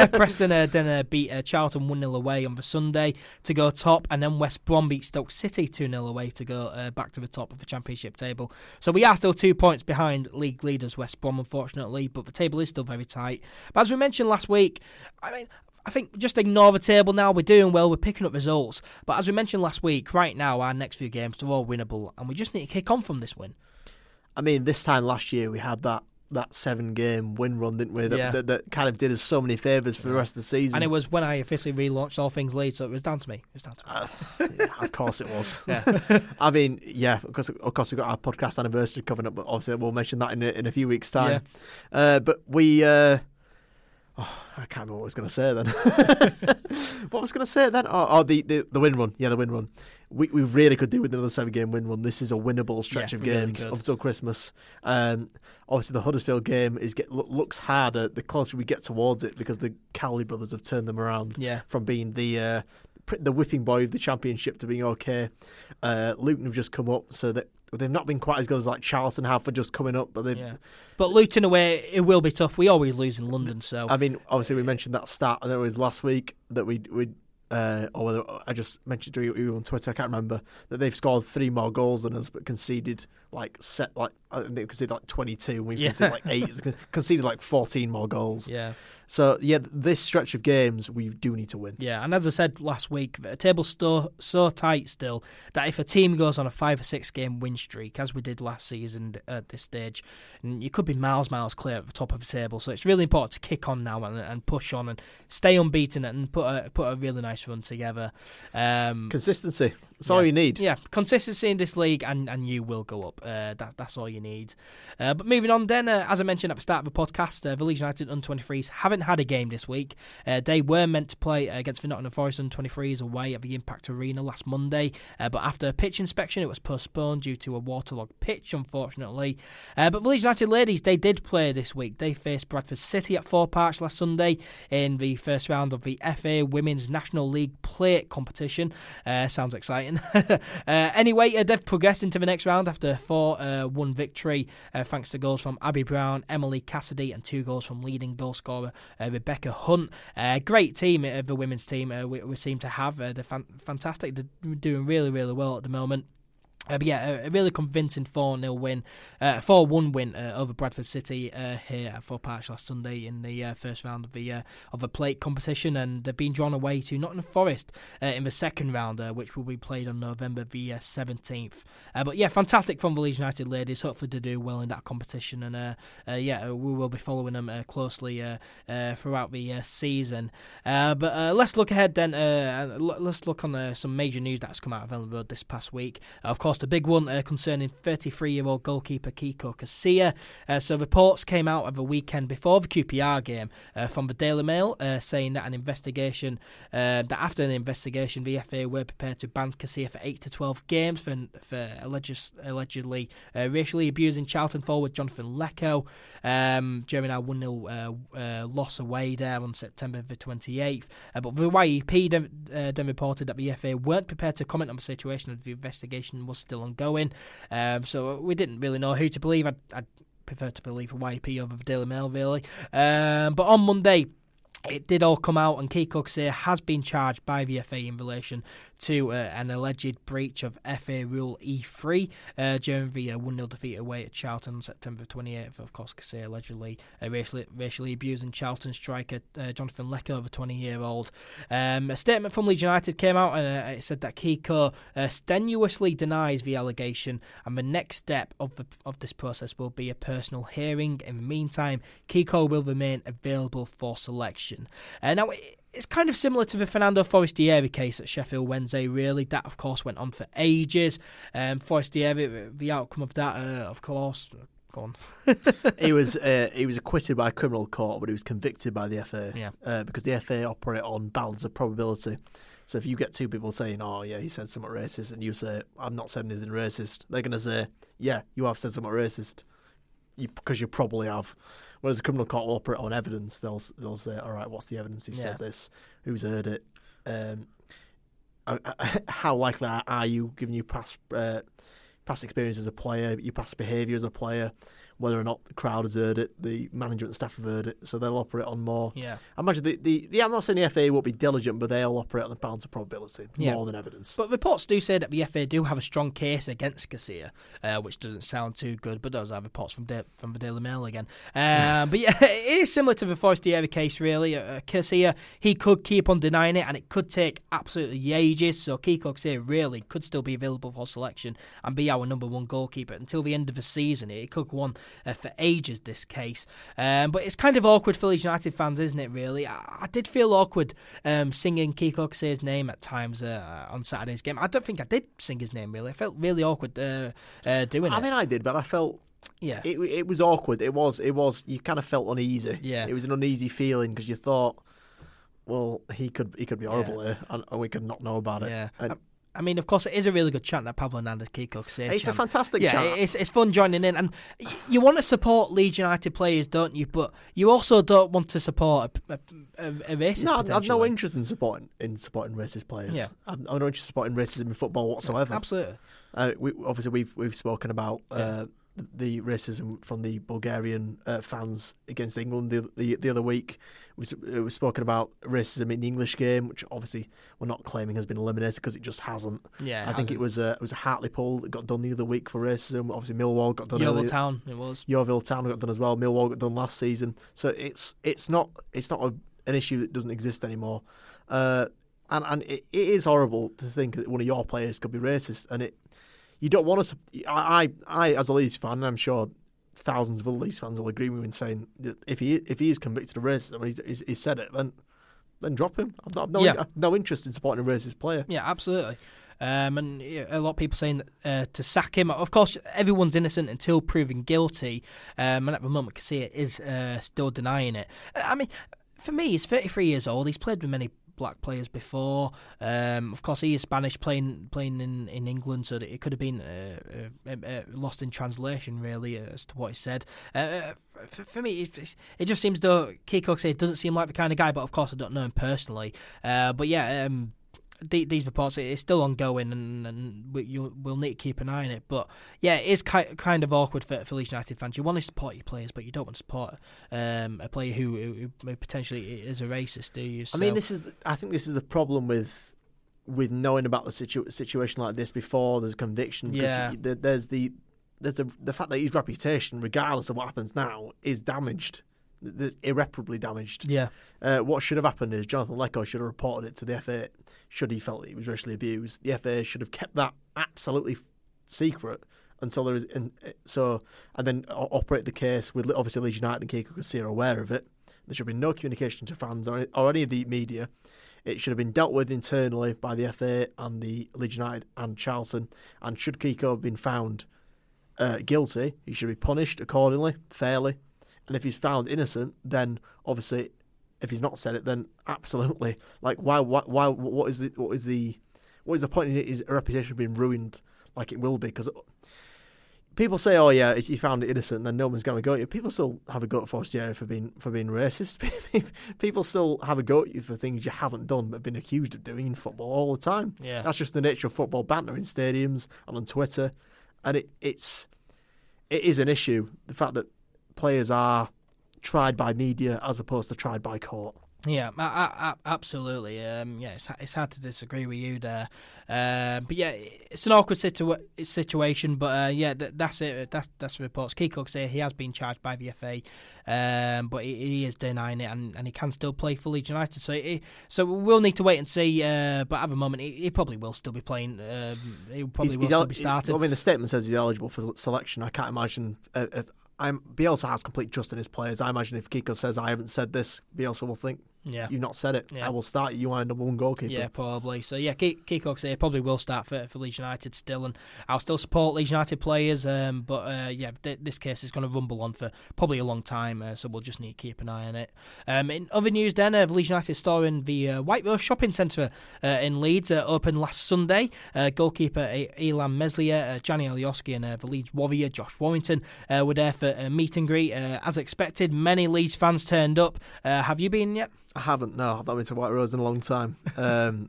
Preston then beat Charlton 1-0 away on the Sunday to go top, and then West Brom beat Stoke City 2-0 away to go back to the top of the Championship table. So we are still 2 points behind league leaders West Brom, unfortunately, but the table is still very tight. But as we mentioned last week, I mean, I think just ignore the table now. We're doing well. We're picking up results. But as we mentioned last week, right now, our next few games are all winnable, and we just need to kick on from this win. I mean, this time last year, we had that 7-game win run, didn't we? That kind of did us so many favours for the rest of the season. And it was when I officially relaunched All Things Leeds, so it was down to me. Of course it was. Yeah. I mean, yeah, of course we've got our podcast anniversary coming up, but obviously we'll mention that in a few weeks' time. Yeah. But we... I can't remember what I was going to say then. Oh, the win run. Yeah, the win run. We really could do with another 7-game win run. This is a winnable stretch of games really up until Christmas. Obviously, the Huddersfield game looks harder the closer we get towards it, because the Cowley brothers have turned them around from being the whipping boy of the Championship to being okay. Luton have just come up, so that they've not been quite as good as like Charlton have for just coming up, but they've. Yeah. But Luton away, it will be tough. We always lose in London, so. I mean, obviously we mentioned that stat. I think it was last week that or whether I just mentioned to you on Twitter, I can't remember, that they've scored 3 more goals than us, but conceded 22, and we've conceded 8, conceded 14 more goals. Yeah. So, yeah, this stretch of games, we do need to win. Yeah, and as I said last week, the table's so tight still that if a team goes on a 5- or 6-game win streak, as we did last season at this stage, you could be miles clear at the top of the table. So it's really important to kick on now and push on and stay unbeaten and put a really nice run together. Consistency. That's all you need. Yeah, consistency in this league and you will go up. That's all you need. But moving on then, as I mentioned at the start of the podcast, the Leeds United Under-23s haven't had a game this week. They were meant to play against the Nottingham Forest Under-23s away at the Impact Arena last Monday, but after a pitch inspection, it was postponed due to a waterlogged pitch, unfortunately. But the Leeds United ladies, they did play this week. They faced Bradford City at Thorpe Arch last Sunday in the first round of the FA Women's National League Plate competition. Sounds exciting. Anyway, they've progressed into the next round after a 4-1 victory, thanks to goals from Abby Brown, Emily Cassidy, and 2 goals from leading goal scorer Rebecca Hunt. Great team, the women's team we seem to have. They're fantastic. They're doing really, really well at the moment. But yeah, a really convincing 4-1 win over Bradford City here at Thorpe Arch last Sunday in the first round of the plate competition, and they've been drawn away to Nottingham Forest in the second round, which will be played on November the 17th. But yeah, fantastic from the Leeds United ladies. Hopefully they do well in that competition, and we will be following them closely throughout the season. But let's look ahead then. Let's look on some major news that's come out of Elland Road this past week. Of course, the big one concerning 33-year-old goalkeeper Kiko Casillas. So reports came out of the weekend before the QPR game from the Daily Mail saying that after an investigation, the FA were prepared to ban Casillas for 8 to 12 games for allegedly racially abusing Charlton forward Jonathan Leko during our 1-0 loss away there on September the 28th. But the YEP then reported that the FA weren't prepared to comment on the situation, and the investigation was still ongoing, so we didn't really know who to believe. I'd prefer to believe a YP over the Daily Mail, really. But on Monday, it did all come out, and Kiko Casillas has been charged by the FA in relation to an alleged breach of FA Rule E3 during the 1-0 defeat away at Charlton on September 28th. Of course, Casillas allegedly racially abusing Charlton striker Jonathan Leko, the 20-year-old. A statement from Leeds United came out, and it said that Kiko strenuously denies the allegation, and the next step of this process will be a personal hearing. In the meantime, Kiko will remain available for selection. Now, it's kind of similar to the Fernando Forestieri case at Sheffield Wednesday, really. That, of course, went on for ages. Forestieri, the outcome of that, of course... Gone. He was acquitted by a criminal court, but he was convicted by the FA because the FA operate on balance of probability. So if you get 2 people saying, "Oh yeah, he said something racist," and you say, "I'm not saying anything racist," they're going to say, "Yeah, you have said something racist," because you probably have. Whereas the criminal court will operate on evidence. They'll say, "All right, what's the evidence? He said this. Who's heard it? How likely are you, given your past experience as a player, your past behaviour as a player? whether or not the crowd has heard it, the management and staff have heard it, so they'll operate on more. Yeah, I imagine I'm not saying the FA won't be diligent, but they'll operate on the balance of probability more than evidence. But reports do say that the FA do have a strong case against Casillas, which doesn't sound too good, but those are reports from the Daily Mail again. But yeah, it is similar to the Forestieri case, really. Casillas, he could keep on denying it, and it could take absolutely ages, so Kiko Casillas really could still be available for selection and be our number one goalkeeper until the end of the season. It could go on for ages, this case. But it's kind of awkward for these United fans, isn't it, really? I did feel awkward singing Kiko Casillas' name at times on Saturday's game. I don't think I did sing his name, really. I felt really awkward doing it. I mean, I did, but I felt... Yeah, it was awkward. It was. You kind of felt uneasy. Yeah, it was an uneasy feeling because you thought, well, he could be horrible here, and we could not know about it. Yeah. And, I mean, of course, it is a really good chant that Pablo Hernandez Kiko says. It's a fantastic chant. Yeah, it's fun joining in. And you want to support Leeds United players, don't you? But you also don't want to support a racist. No, I've no interest in supporting racist players. Yeah. I've no interest in supporting racism in football whatsoever. Yeah, absolutely. We've spoken about... the racism from the Bulgarian fans against England the other week. It was spoken about racism in the English game, which obviously we're not claiming has been eliminated because it just hasn't. Yeah, I think it was a Hartlepool that got done the other week for racism. Obviously, Millwall got done. Yeovil Town got done as well. Millwall got done last season. So it's not an issue that doesn't exist anymore. And it is horrible to think that one of your players could be racist, and it. You don't want to... I, as a Leeds fan, and I'm sure thousands of other Leeds fans will agree with me in saying that if he is convicted of racism and he's said it, then drop him. I've no interest in supporting a racist player. Yeah, absolutely. And a lot of people saying to sack him. Of course, everyone's innocent until proven guilty. And at the moment, Casillas is still denying it. I mean, for me, he's 33 years old. He's played with many black players before. Of course, he is Spanish, playing in England, so that it could have been lost in translation, really, as to what he said. For me, it just seems, though, Kiko says, doesn't seem like the kind of guy, but of course I don't know him personally. These reports, it's still ongoing, and we'll need to keep an eye on it. But yeah, it is kind of awkward for Leeds United fans. You want to support your players, but you don't want to support a player who potentially is a racist, do you? So, I mean, I think this is the problem with knowing about the situation like this before there's a conviction. Yeah, there's the fact that his reputation, regardless of what happens now, is damaged. Irreparably damaged. Yeah. What should have happened is Jonathan Leko should have reported it to the FA should he felt he was racially abused. The FA should have kept that absolutely secret until there is... and then operate the case with, obviously, Leeds United and Kiko Casillas aware of it. There should be no communication to fans or any of the media. It should have been dealt with internally by the FA and the Leeds United and Charlton. And should Kiko have been found guilty, he should be punished accordingly, fairly. And if he's found innocent, then obviously, if he's not said it, then absolutely. Like, why? What is the point in his reputation being ruined? Like it will be, because people say, "Oh yeah, if you found it innocent, then no one's going to go at you." People still have a go at Forestieri for being racist. People still have a go at you for things you haven't done but been accused of doing in football all the time. Yeah, that's just the nature of football banter in stadiums and on Twitter, and it is an issue. The fact that players are tried by media as opposed to tried by court. Yeah, absolutely. It's hard to disagree with you there. But yeah, it's an awkward situation. But that's it. That's the reports. Kiko says he has been charged by the FA, but he is denying it, and he can still play for Leeds United. So we'll need to wait and see. But at the moment, he probably will still be playing. He will still be starting. I mean, the statement says he's eligible for selection. I can't imagine. Bielsa has complete trust in his players. I imagine if Kiko says, I haven't said this, Bielsa will think, you've not said it. Yeah. I will start you. Are number one goalkeeper. Yeah, probably. So yeah, Kiko here probably will start for Leeds United still, and I'll still support Leeds United players. This case is going to rumble on for probably a long time. So we'll just need to keep an eye on it. In other news, then, Leeds United store in the White Rose Shopping Centre in Leeds opened last Sunday. Goalkeeper Elan Meslier, Gianni Alioski, and the Leeds Warrior Josh Warrington were there for a meet and greet. As expected, many Leeds fans turned up. Have you been yet? I haven't, no. I've not been to White Rose in a long time. I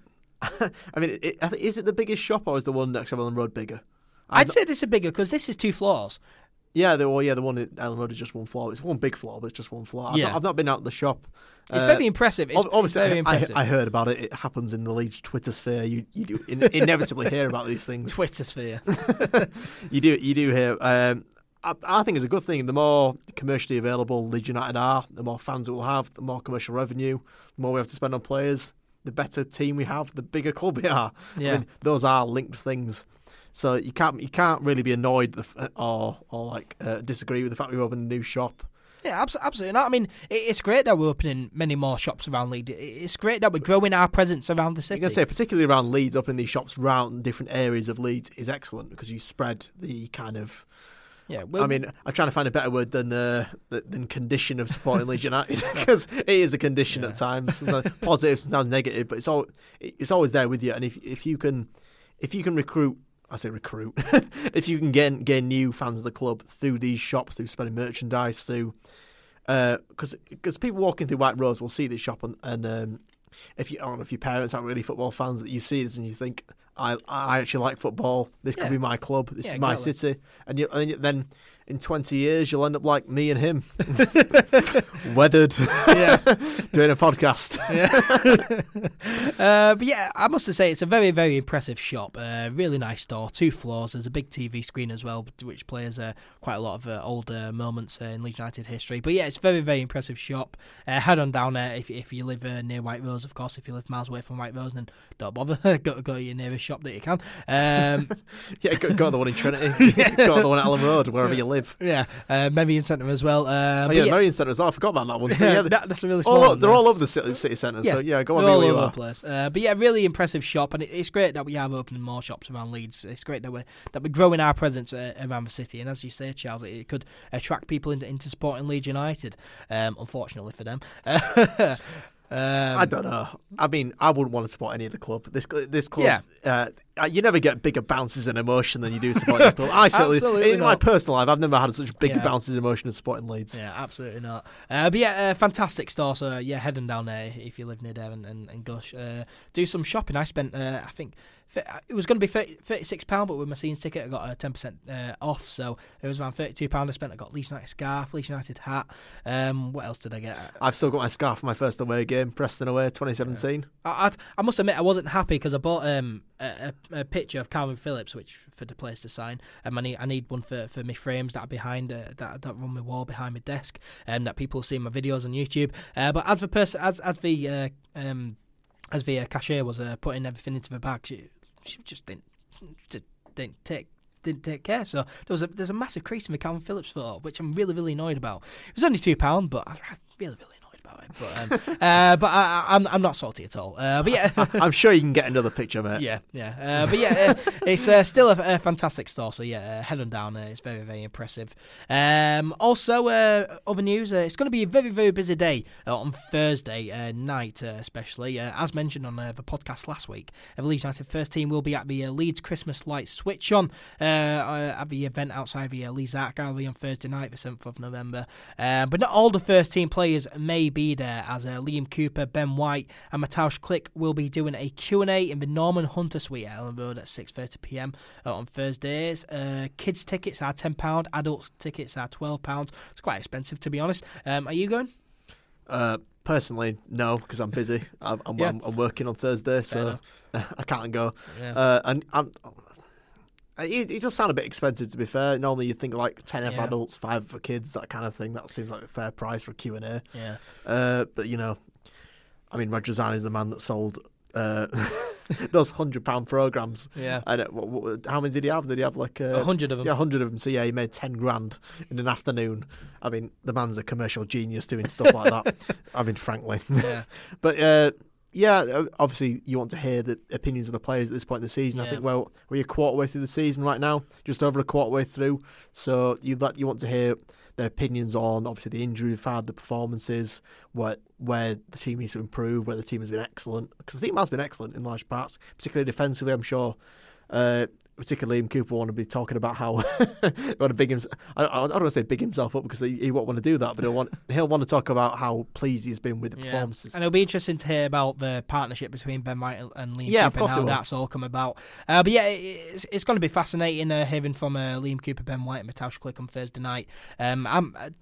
mean, is it the biggest shop or is the one next to Elland Road bigger? I'd say this is bigger because this is two floors. Yeah, the one at Elland Road is just one floor. It's one big floor, but it's just one floor. Yeah. I've not been out of the shop. It's very impressive. Obviously, I heard about it. It happens in the Leeds Twitter sphere. You do inevitably hear about these things. Twitter sphere. You do hear. I think it's a good thing. The more commercially available Leeds United are, the more fans it will have, the more commercial revenue, the more we have to spend on players, the better team we have, the bigger club we are. Yeah. I mean, those are linked things. So you can't really be annoyed or disagree with the fact we've opened a new shop. Yeah, absolutely not. I mean, it's great that we're opening many more shops around Leeds. It's great that we're growing our presence around the city. I was going to say, particularly around Leeds, opening these shops around different areas of Leeds is excellent because you spread the kind of... Yeah, well, I mean, I'm trying to find a better word than condition of supporting Leeds United because it is a condition at times, sometimes positive, sometimes negative, but it's always there with you. And if you can if you can gain new fans of the club through these shops, through spreading merchandise, through because people walking through White Rose will see this shop and if your parents aren't really football fans, but you see this and you think, I actually like football. This could be my club. This is my city. And then in 20 years, you'll end up like me and him. Weathered. Yeah. Doing a podcast. Yeah. But yeah, I must say it's a very, very impressive shop. Really nice store. 2 floors. There's a big TV screen as well, which plays quite a lot of older moments in Leeds United history. But yeah, it's a very, very impressive shop. Head on down there if you live near White Rose, of course. If you live miles away from White Rose, then don't bother. Go to your nearest shop that you can. Yeah, go to the one in Trinity. Yeah. Go to the one at Elland Road, wherever you live. Yeah, Merion Centre as well. Merion Centre as well. I forgot about that one. So, yeah, that's a really small one. They're all over the city centre, so yeah, go on where you are. Place. But yeah, really impressive shop, and it's great that we have opening more shops around Leeds. It's great that we're growing our presence around the city, and as you say, Charles, it could attract people into supporting Leeds United, unfortunately for them. I don't know. I mean, I wouldn't want to support any of the club. This club, you never get bigger bounces in emotion than you do supporting this club. I certainly, in my personal life, I've never had such big bounces in emotion as supporting Leeds. Yeah, absolutely not. But yeah, fantastic store. So yeah, heading down there if you live near there and go do some shopping. I spent, I think. It was going to be £36, but with my season ticket I got a 10% off, so it was around £32 I spent. I got Leeds United scarf, Leeds United hat. What else did I get? I've still got my scarf for my first away game, Preston away, 2017. I must admit I wasn't happy because I bought a picture of Calvin Phillips, which for the players to sign. I need one for my frames that are behind that run my wall behind my desk, and that people see in my videos on YouTube. But as the person, as the cashier was putting everything into the bag, she just didn't take care. So there's a massive crease in the Calvin Phillips photo, which I'm really, really annoyed about. It was only £2, but I'm really, really annoyed about it. But I'm not salty at all. But yeah, I'm sure you can get another picture, mate. Yeah. But yeah, it's still a fantastic store. So yeah, head on down. It's very, very impressive. Also, other news. It's going to be a very, very busy day on Thursday night, especially as mentioned on the podcast last week. The Leeds United first team will be at the Leeds Christmas light switch on at the event outside the Leeds Art Gallery on Thursday night, the 7th of November. But not all the first team players may be there, as Liam Cooper, Ben White and Mateusz Klich will be doing a Q&A in the Norman Hunter Suite at Elland Road at 6:30pm on Thursdays. Kids tickets are £10, adult tickets are £12. It's quite expensive, to be honest. Are you going? Personally, no, because I'm busy. I'm working on Thursday, so I can't go. Yeah. It does sound a bit expensive, to be fair. Normally you'd think like 10 for adults, 5 for kids, that kind of thing. That seems like a fair price for a Q&A. Yeah. But, you know, I mean, Reg Rezan is the man that sold those £100 programmes. Yeah. And how many did he have? Did he have like... 100 of them. Yeah, 100 of them. So, yeah, he made 10 grand in an afternoon. I mean, the man's a commercial genius doing stuff like that. I mean, frankly. Yeah. But... yeah, obviously you want to hear the opinions of the players at this point in the season. Yeah. I think, well, we're a quarter way through the season right now, just over a quarter way through. So you want to hear their opinions on, obviously, the injury fad, the performances, where the team needs to improve, where the team has been excellent. Because the team has been excellent in large parts, particularly defensively, I'm sure. particularly Liam Cooper, want to be talking about how want to big himself. I don't want to say big himself up because he won't want to do that, but he'll want to talk about how pleased he's been with the performances. And it'll be interesting to hear about the partnership between Ben White and Liam Cooper and how that's all come about. But yeah, it's going to be fascinating hearing from Liam Cooper, Ben White, and Mateusz Klich on Thursday night.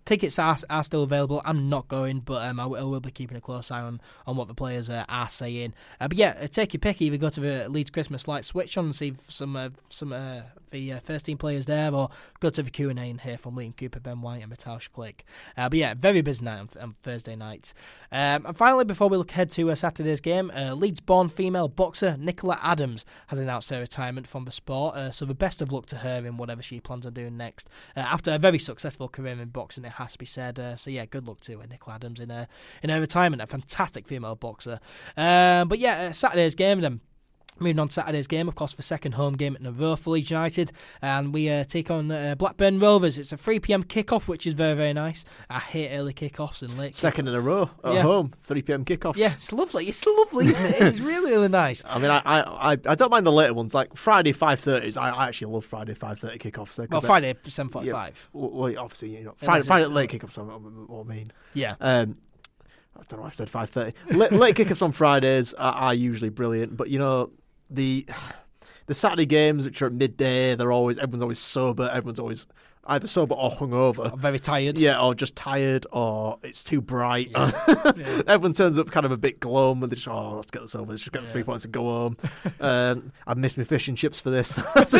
Tickets are still available. I'm not going, but I will be keeping a close eye on what the players are saying. But yeah, take your pick. Either go to the Leeds Christmas light switch on and see some of the first team players there, or go to the Q&A and hear from Liam Cooper, Ben White and Mateusz Klich. But yeah, very busy night on Thursday night. And finally, before we look ahead to Saturday's game, Leeds-born female boxer Nicola Adams has announced her retirement from the sport, so the best of luck to her in whatever she plans on doing next. After a very successful career in boxing, it has to be said, so yeah, good luck to Nicola Adams in her retirement, a fantastic female boxer. But yeah, Saturday's game then. Moving on to Saturday's game, of course, the second home game at Navarre for Leeds United, and we take on Blackburn Rovers. It's a 3pm kickoff, which is very, very nice. I hate early kickoffs and late. Second in a row at home, 3pm kickoffs. Yeah, it's lovely. It's lovely, isn't it? It's really, really nice. I mean, I don't mind the later ones, like Friday 5:30s. I actually love Friday 5:30 kickoffs. Well, Friday 7:45. Yeah, well, obviously, you know, Friday late kickoffs. What I mean? Yeah. I don't know. I've said 5:30. Late kickoffs on Fridays are usually brilliant, but you know. The Saturday games, which are at midday, everyone's always sober. Everyone's always either sober or hungover. Or very tired. Yeah, or just tired, or it's too bright. Yeah. Yeah. Everyone turns up kind of a bit glum, and they're just, let's get this over. Let's just get the 3 points and go home. I miss my fish and chips for this. That's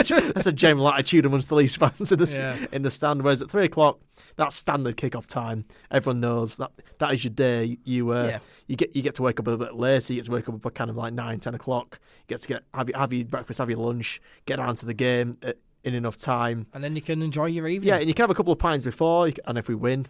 a general attitude amongst the Leeds fans in the stand. Whereas at 3 o'clock, that's standard kickoff time. Everyone knows that is your day. You get to wake up a bit later. You get to wake up at kind of like 9, 10 o'clock. You get to have your breakfast, have your lunch, get around to the game. In enough time, and then you can enjoy your evening. Yeah, and you can have a couple of pints before, and if we win,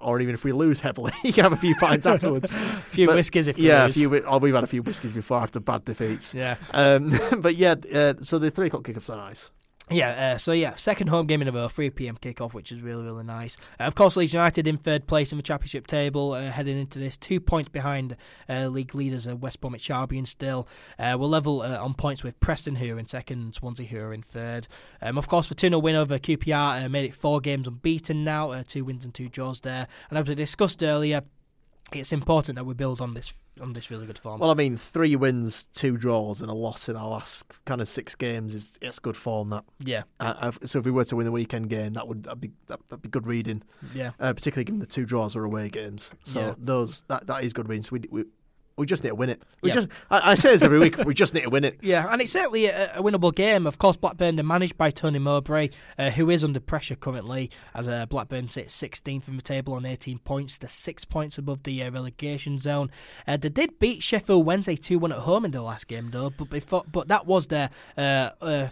or even if we lose heavily, you can have a few pints afterwards. Whiskies if we lose. We've had a few whiskies before after bad defeats. Yeah, but yeah, so the 3 o'clock kickoffs are nice. Yeah, so yeah, second home game in a row, 3pm kickoff, which is really, really nice. Of course, Leeds United in third place in the Championship table, heading into this, 2 points behind league leaders West Bromwich Albion still. We're level on points with Preston, who are in second, Swansea, who are in third. Of course, the 2-0 win over QPR made it 4 games unbeaten now, 2 wins and 2 draws there. And as we discussed earlier, it's important that we build on this really good form. Well, I mean, 3 wins, 2 draws and a loss in our last kind of 6 games it's good form, that. Yeah. So if we were to win the weekend game, that'd be good reading. Yeah. Particularly given the 2 draws were away games. So that is good reading. So we just need to win it. I say this every week, we just need to win it. Yeah, and it's certainly a winnable game. Of course, Blackburn are managed by Tony Mowbray, who is under pressure currently, as Blackburn sits 16th in the table on 18 points. They're 6 points above the relegation zone. They did beat Sheffield Wednesday 2-1 at home in the last game, though, but that was their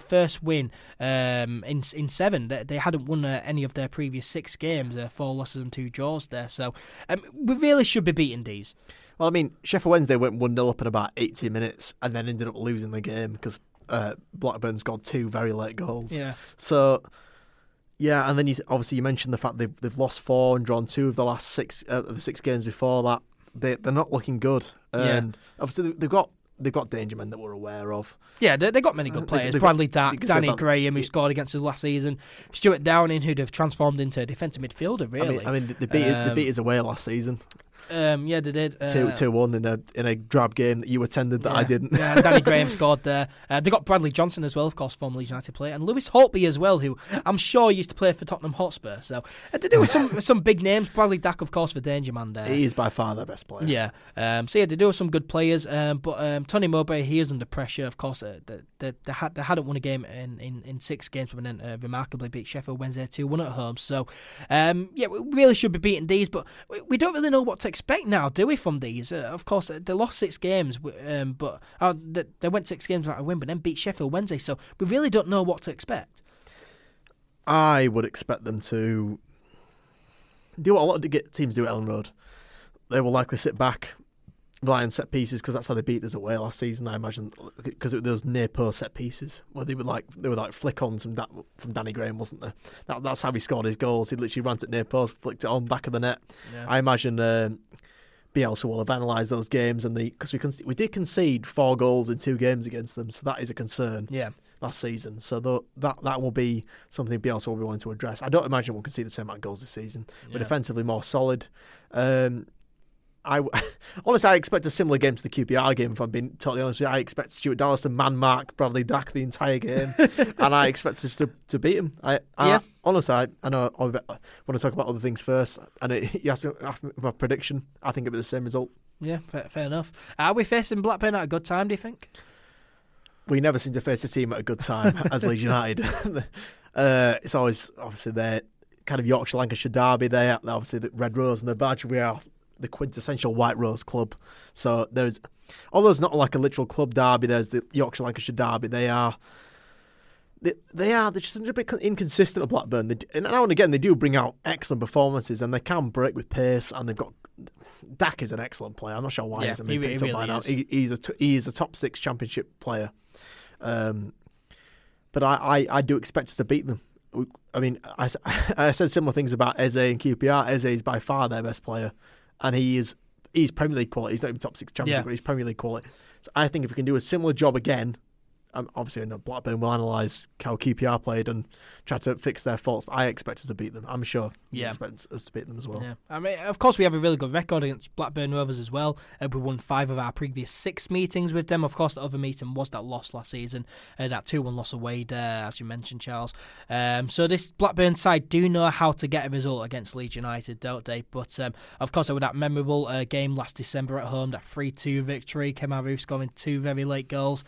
first win in 7. They hadn't won any of their previous 6 games, 4 losses and 2 draws there. So we really should be beating these. Well, I mean, Sheffield Wednesday went 1-0 up in about 80 minutes and then ended up losing the game because Blackburn scored 2 very late goals. Yeah. So, yeah, and then obviously you mentioned the fact they've lost 4 and drawn 2 of the last 6 of the 6 games before that. They're not looking good, and obviously they've got danger men that we're aware of. Yeah, they've got many good players. Bradley Dack, Danny Graham, who scored against us last season. Stuart Downing, who'd have transformed into a defensive midfielder. Really, I mean they beat us away last season. Yeah, they did. 2-1 in a drab game that you attended that I didn't. Yeah, Danny Graham scored there. They got Bradley Johnson as well, of course, former Leeds United player, and Lewis Holtby as well, who I'm sure used to play for Tottenham Hotspur. So to do with some big names, Bradley Dack, of course, for danger man there. He is by far their best player. Yeah. So yeah, they do have some good players, but Tony Mowbray, he is under pressure, of course. They hadn't won a game in 6 games, but then remarkably beat Sheffield Wednesday 2-1 at home. So yeah, we really should be beating these, but we don't really know what to expect now, do we, from these? Of course, they lost 6 games, but they went 6 games without a win, but then beat Sheffield Wednesday, so we really don't know what to expect. I would expect them to do what a lot of teams do at Elland Road. They will likely sit back, rely on set pieces, because that's how they beat us away last season, I imagine, because it was near post set pieces where they would flick on from Danny Graham, wasn't there? That's how he scored his goals. He literally ran it near post, flicked it on back of the net. Yeah. I imagine Bielsa will have analysed those games, and because we did concede 4 goals in 2 games against them, so that is a concern. Yeah. last season. So that will be something Bielsa will be wanting to address. I don't imagine we'll concede the same amount of goals this season, but defensively more solid. Honestly, I expect a similar game to the QPR game, if I'm being totally honest with you. I expect Stuart Dallas to man-mark Bradley Dack the entire game, and I expect us to beat him. Honestly, I know I want to talk about other things first, and you asked me my prediction. I think it'll be the same result. Yeah, fair enough. Are we facing Blackburn at a good time, do you think? We never seem to face a team at a good time as Leeds United. It's always, obviously, their kind of Yorkshire-Lancashire derby there. Obviously, the Red Rose and the badge, we are the quintessential White Rose club. So there's, although it's not like a literal club derby, there's the Yorkshire Lancashire derby. They're just a bit inconsistent at Blackburn. Now and again, they do bring out excellent performances, and they can break with pace. And they've got, Dak is an excellent player. I'm not sure why he's been picked up by now. He's a top six Championship player. But I do expect us to beat them. I mean, I said similar things about Eze and QPR. Eze is by far their best player. And he's Premier League quality. He's not even top six Championship, but he's Premier League quality. So I think if we can do a similar job again, obviously I know Blackburn will analyse how QPR played and try to fix their faults, but I expect us to beat them. I'm sure you expect us to beat them as well. Yeah. I mean, of course, we have a really good record against Blackburn Rovers as well. We won 5 of our previous 6 meetings with them. Of course, the other meeting was that loss last season, that 2-1 loss away there, as you mentioned, Charles. So this Blackburn side do know how to get a result against Leeds United, don't they? But, of course, there was that memorable game last December at home, that 3-2 victory, Kemaru scoring 2 very late goals.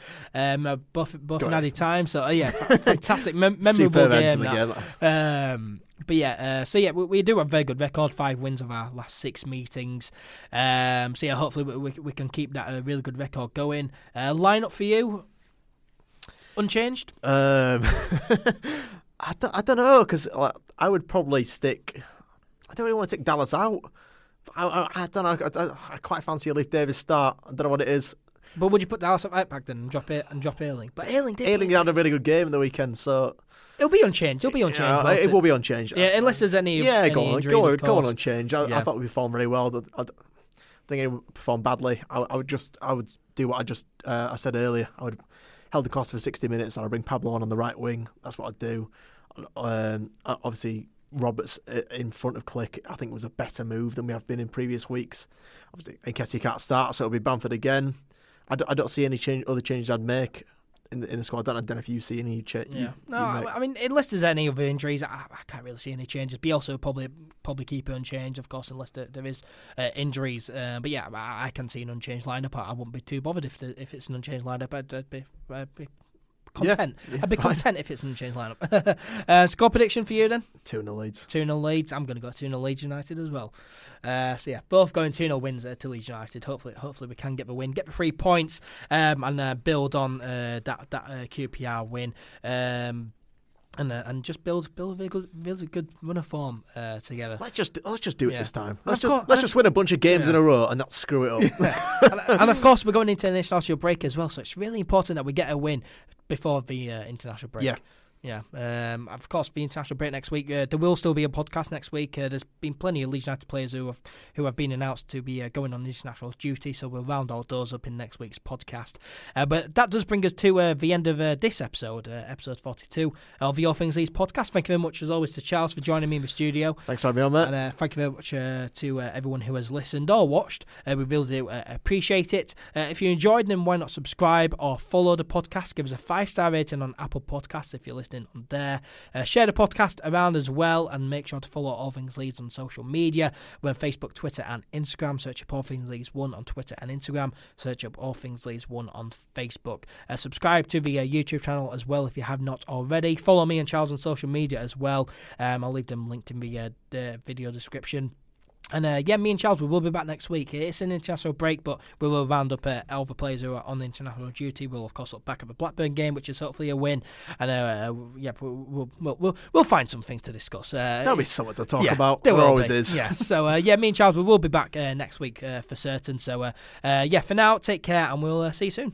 Both in added time, so fantastic, memorable game. We do have a very good record, 5 wins of our last 6 meetings. Hopefully we can keep that really good record going. Line up for you, unchanged. I don't know, because I would probably stick. I don't really want to take Dallas out. I don't know. I quite fancy a Leif Davis start. I don't know what it is. But would you put Dallas at right back then and drop Ayling? But Ayling had a really good game in the weekend, so it'll be unchanged. It will be unchanged. Yeah, unless there's any. Yeah, any injuries, go on unchanged. I thought we performed really well. I think it performed badly. I would do what I said earlier. I would Helder Costa for 60 minutes, and I'd bring Pablo on the right wing. That's what I'd do. Obviously, Roberts in front of Klich, I think, was a better move than we have been in previous weeks. Obviously, Nketiah can't start, so it'll be Bamford again. I don't see any other changes I'd make in the squad. I don't know if you see any changes. Yeah. I mean, unless there's any other injuries, I can't really see any changes. Bielsa probably keep unchanged, of course, unless there is injuries. I can see an unchanged lineup. I wouldn't be too bothered if it's an unchanged lineup. I'd be content. Yeah, I'd be content if it's an unchanged lineup. Score prediction for you then? 2-0 Leeds. 2-0 Leeds. I'm going to go 2-0 Leeds United as well. Both going 2-0 wins to Leeds United. Hopefully we can get the win, get the 3 points, and build on that QPR win. And just build a good run of form together. Let's just do it this time. Let's just win a bunch of games in a row and not screw it up. Yeah. and of course, we're going into an international break as well, so it's really important that we get a win before the international break. Yeah. Yeah, of course, the international break next week. There will still be a podcast next week. There's been plenty of Leeds United players who have been announced to be going on international duty, so we'll round all those up in next week's podcast. But that does bring us to the end of this episode, episode 42 of the All Things Leeds podcast. Thank you very much, as always, to Charles for joining me in the studio. Thanks for having me on, Matt. And thank you very much to everyone who has listened or watched. We really do appreciate it. If you enjoyed, then why not subscribe or follow the podcast? Give us a 5-star rating on Apple Podcasts if you're listening on there. Share the podcast around as well, and make sure to follow All Things Leeds on social media. We're on Facebook, Twitter and Instagram. Search up All Things Leeds 1 on Twitter and Instagram. Search up All Things Leeds 1 on Facebook. Subscribe to the YouTube channel as well if you have not already. Follow me and Charles on social media as well. I'll leave them linked in the video description. And me and Charles, we will be back next week. It's an international break, but we will round up all the players who are on international duty. We'll, of course, look back at the Blackburn game, which is hopefully a win. And we'll find some things to discuss. There'll be something to talk about. There always is. Yeah. So me and Charles, we will be back next week for certain. So for now, take care, and we'll see you soon.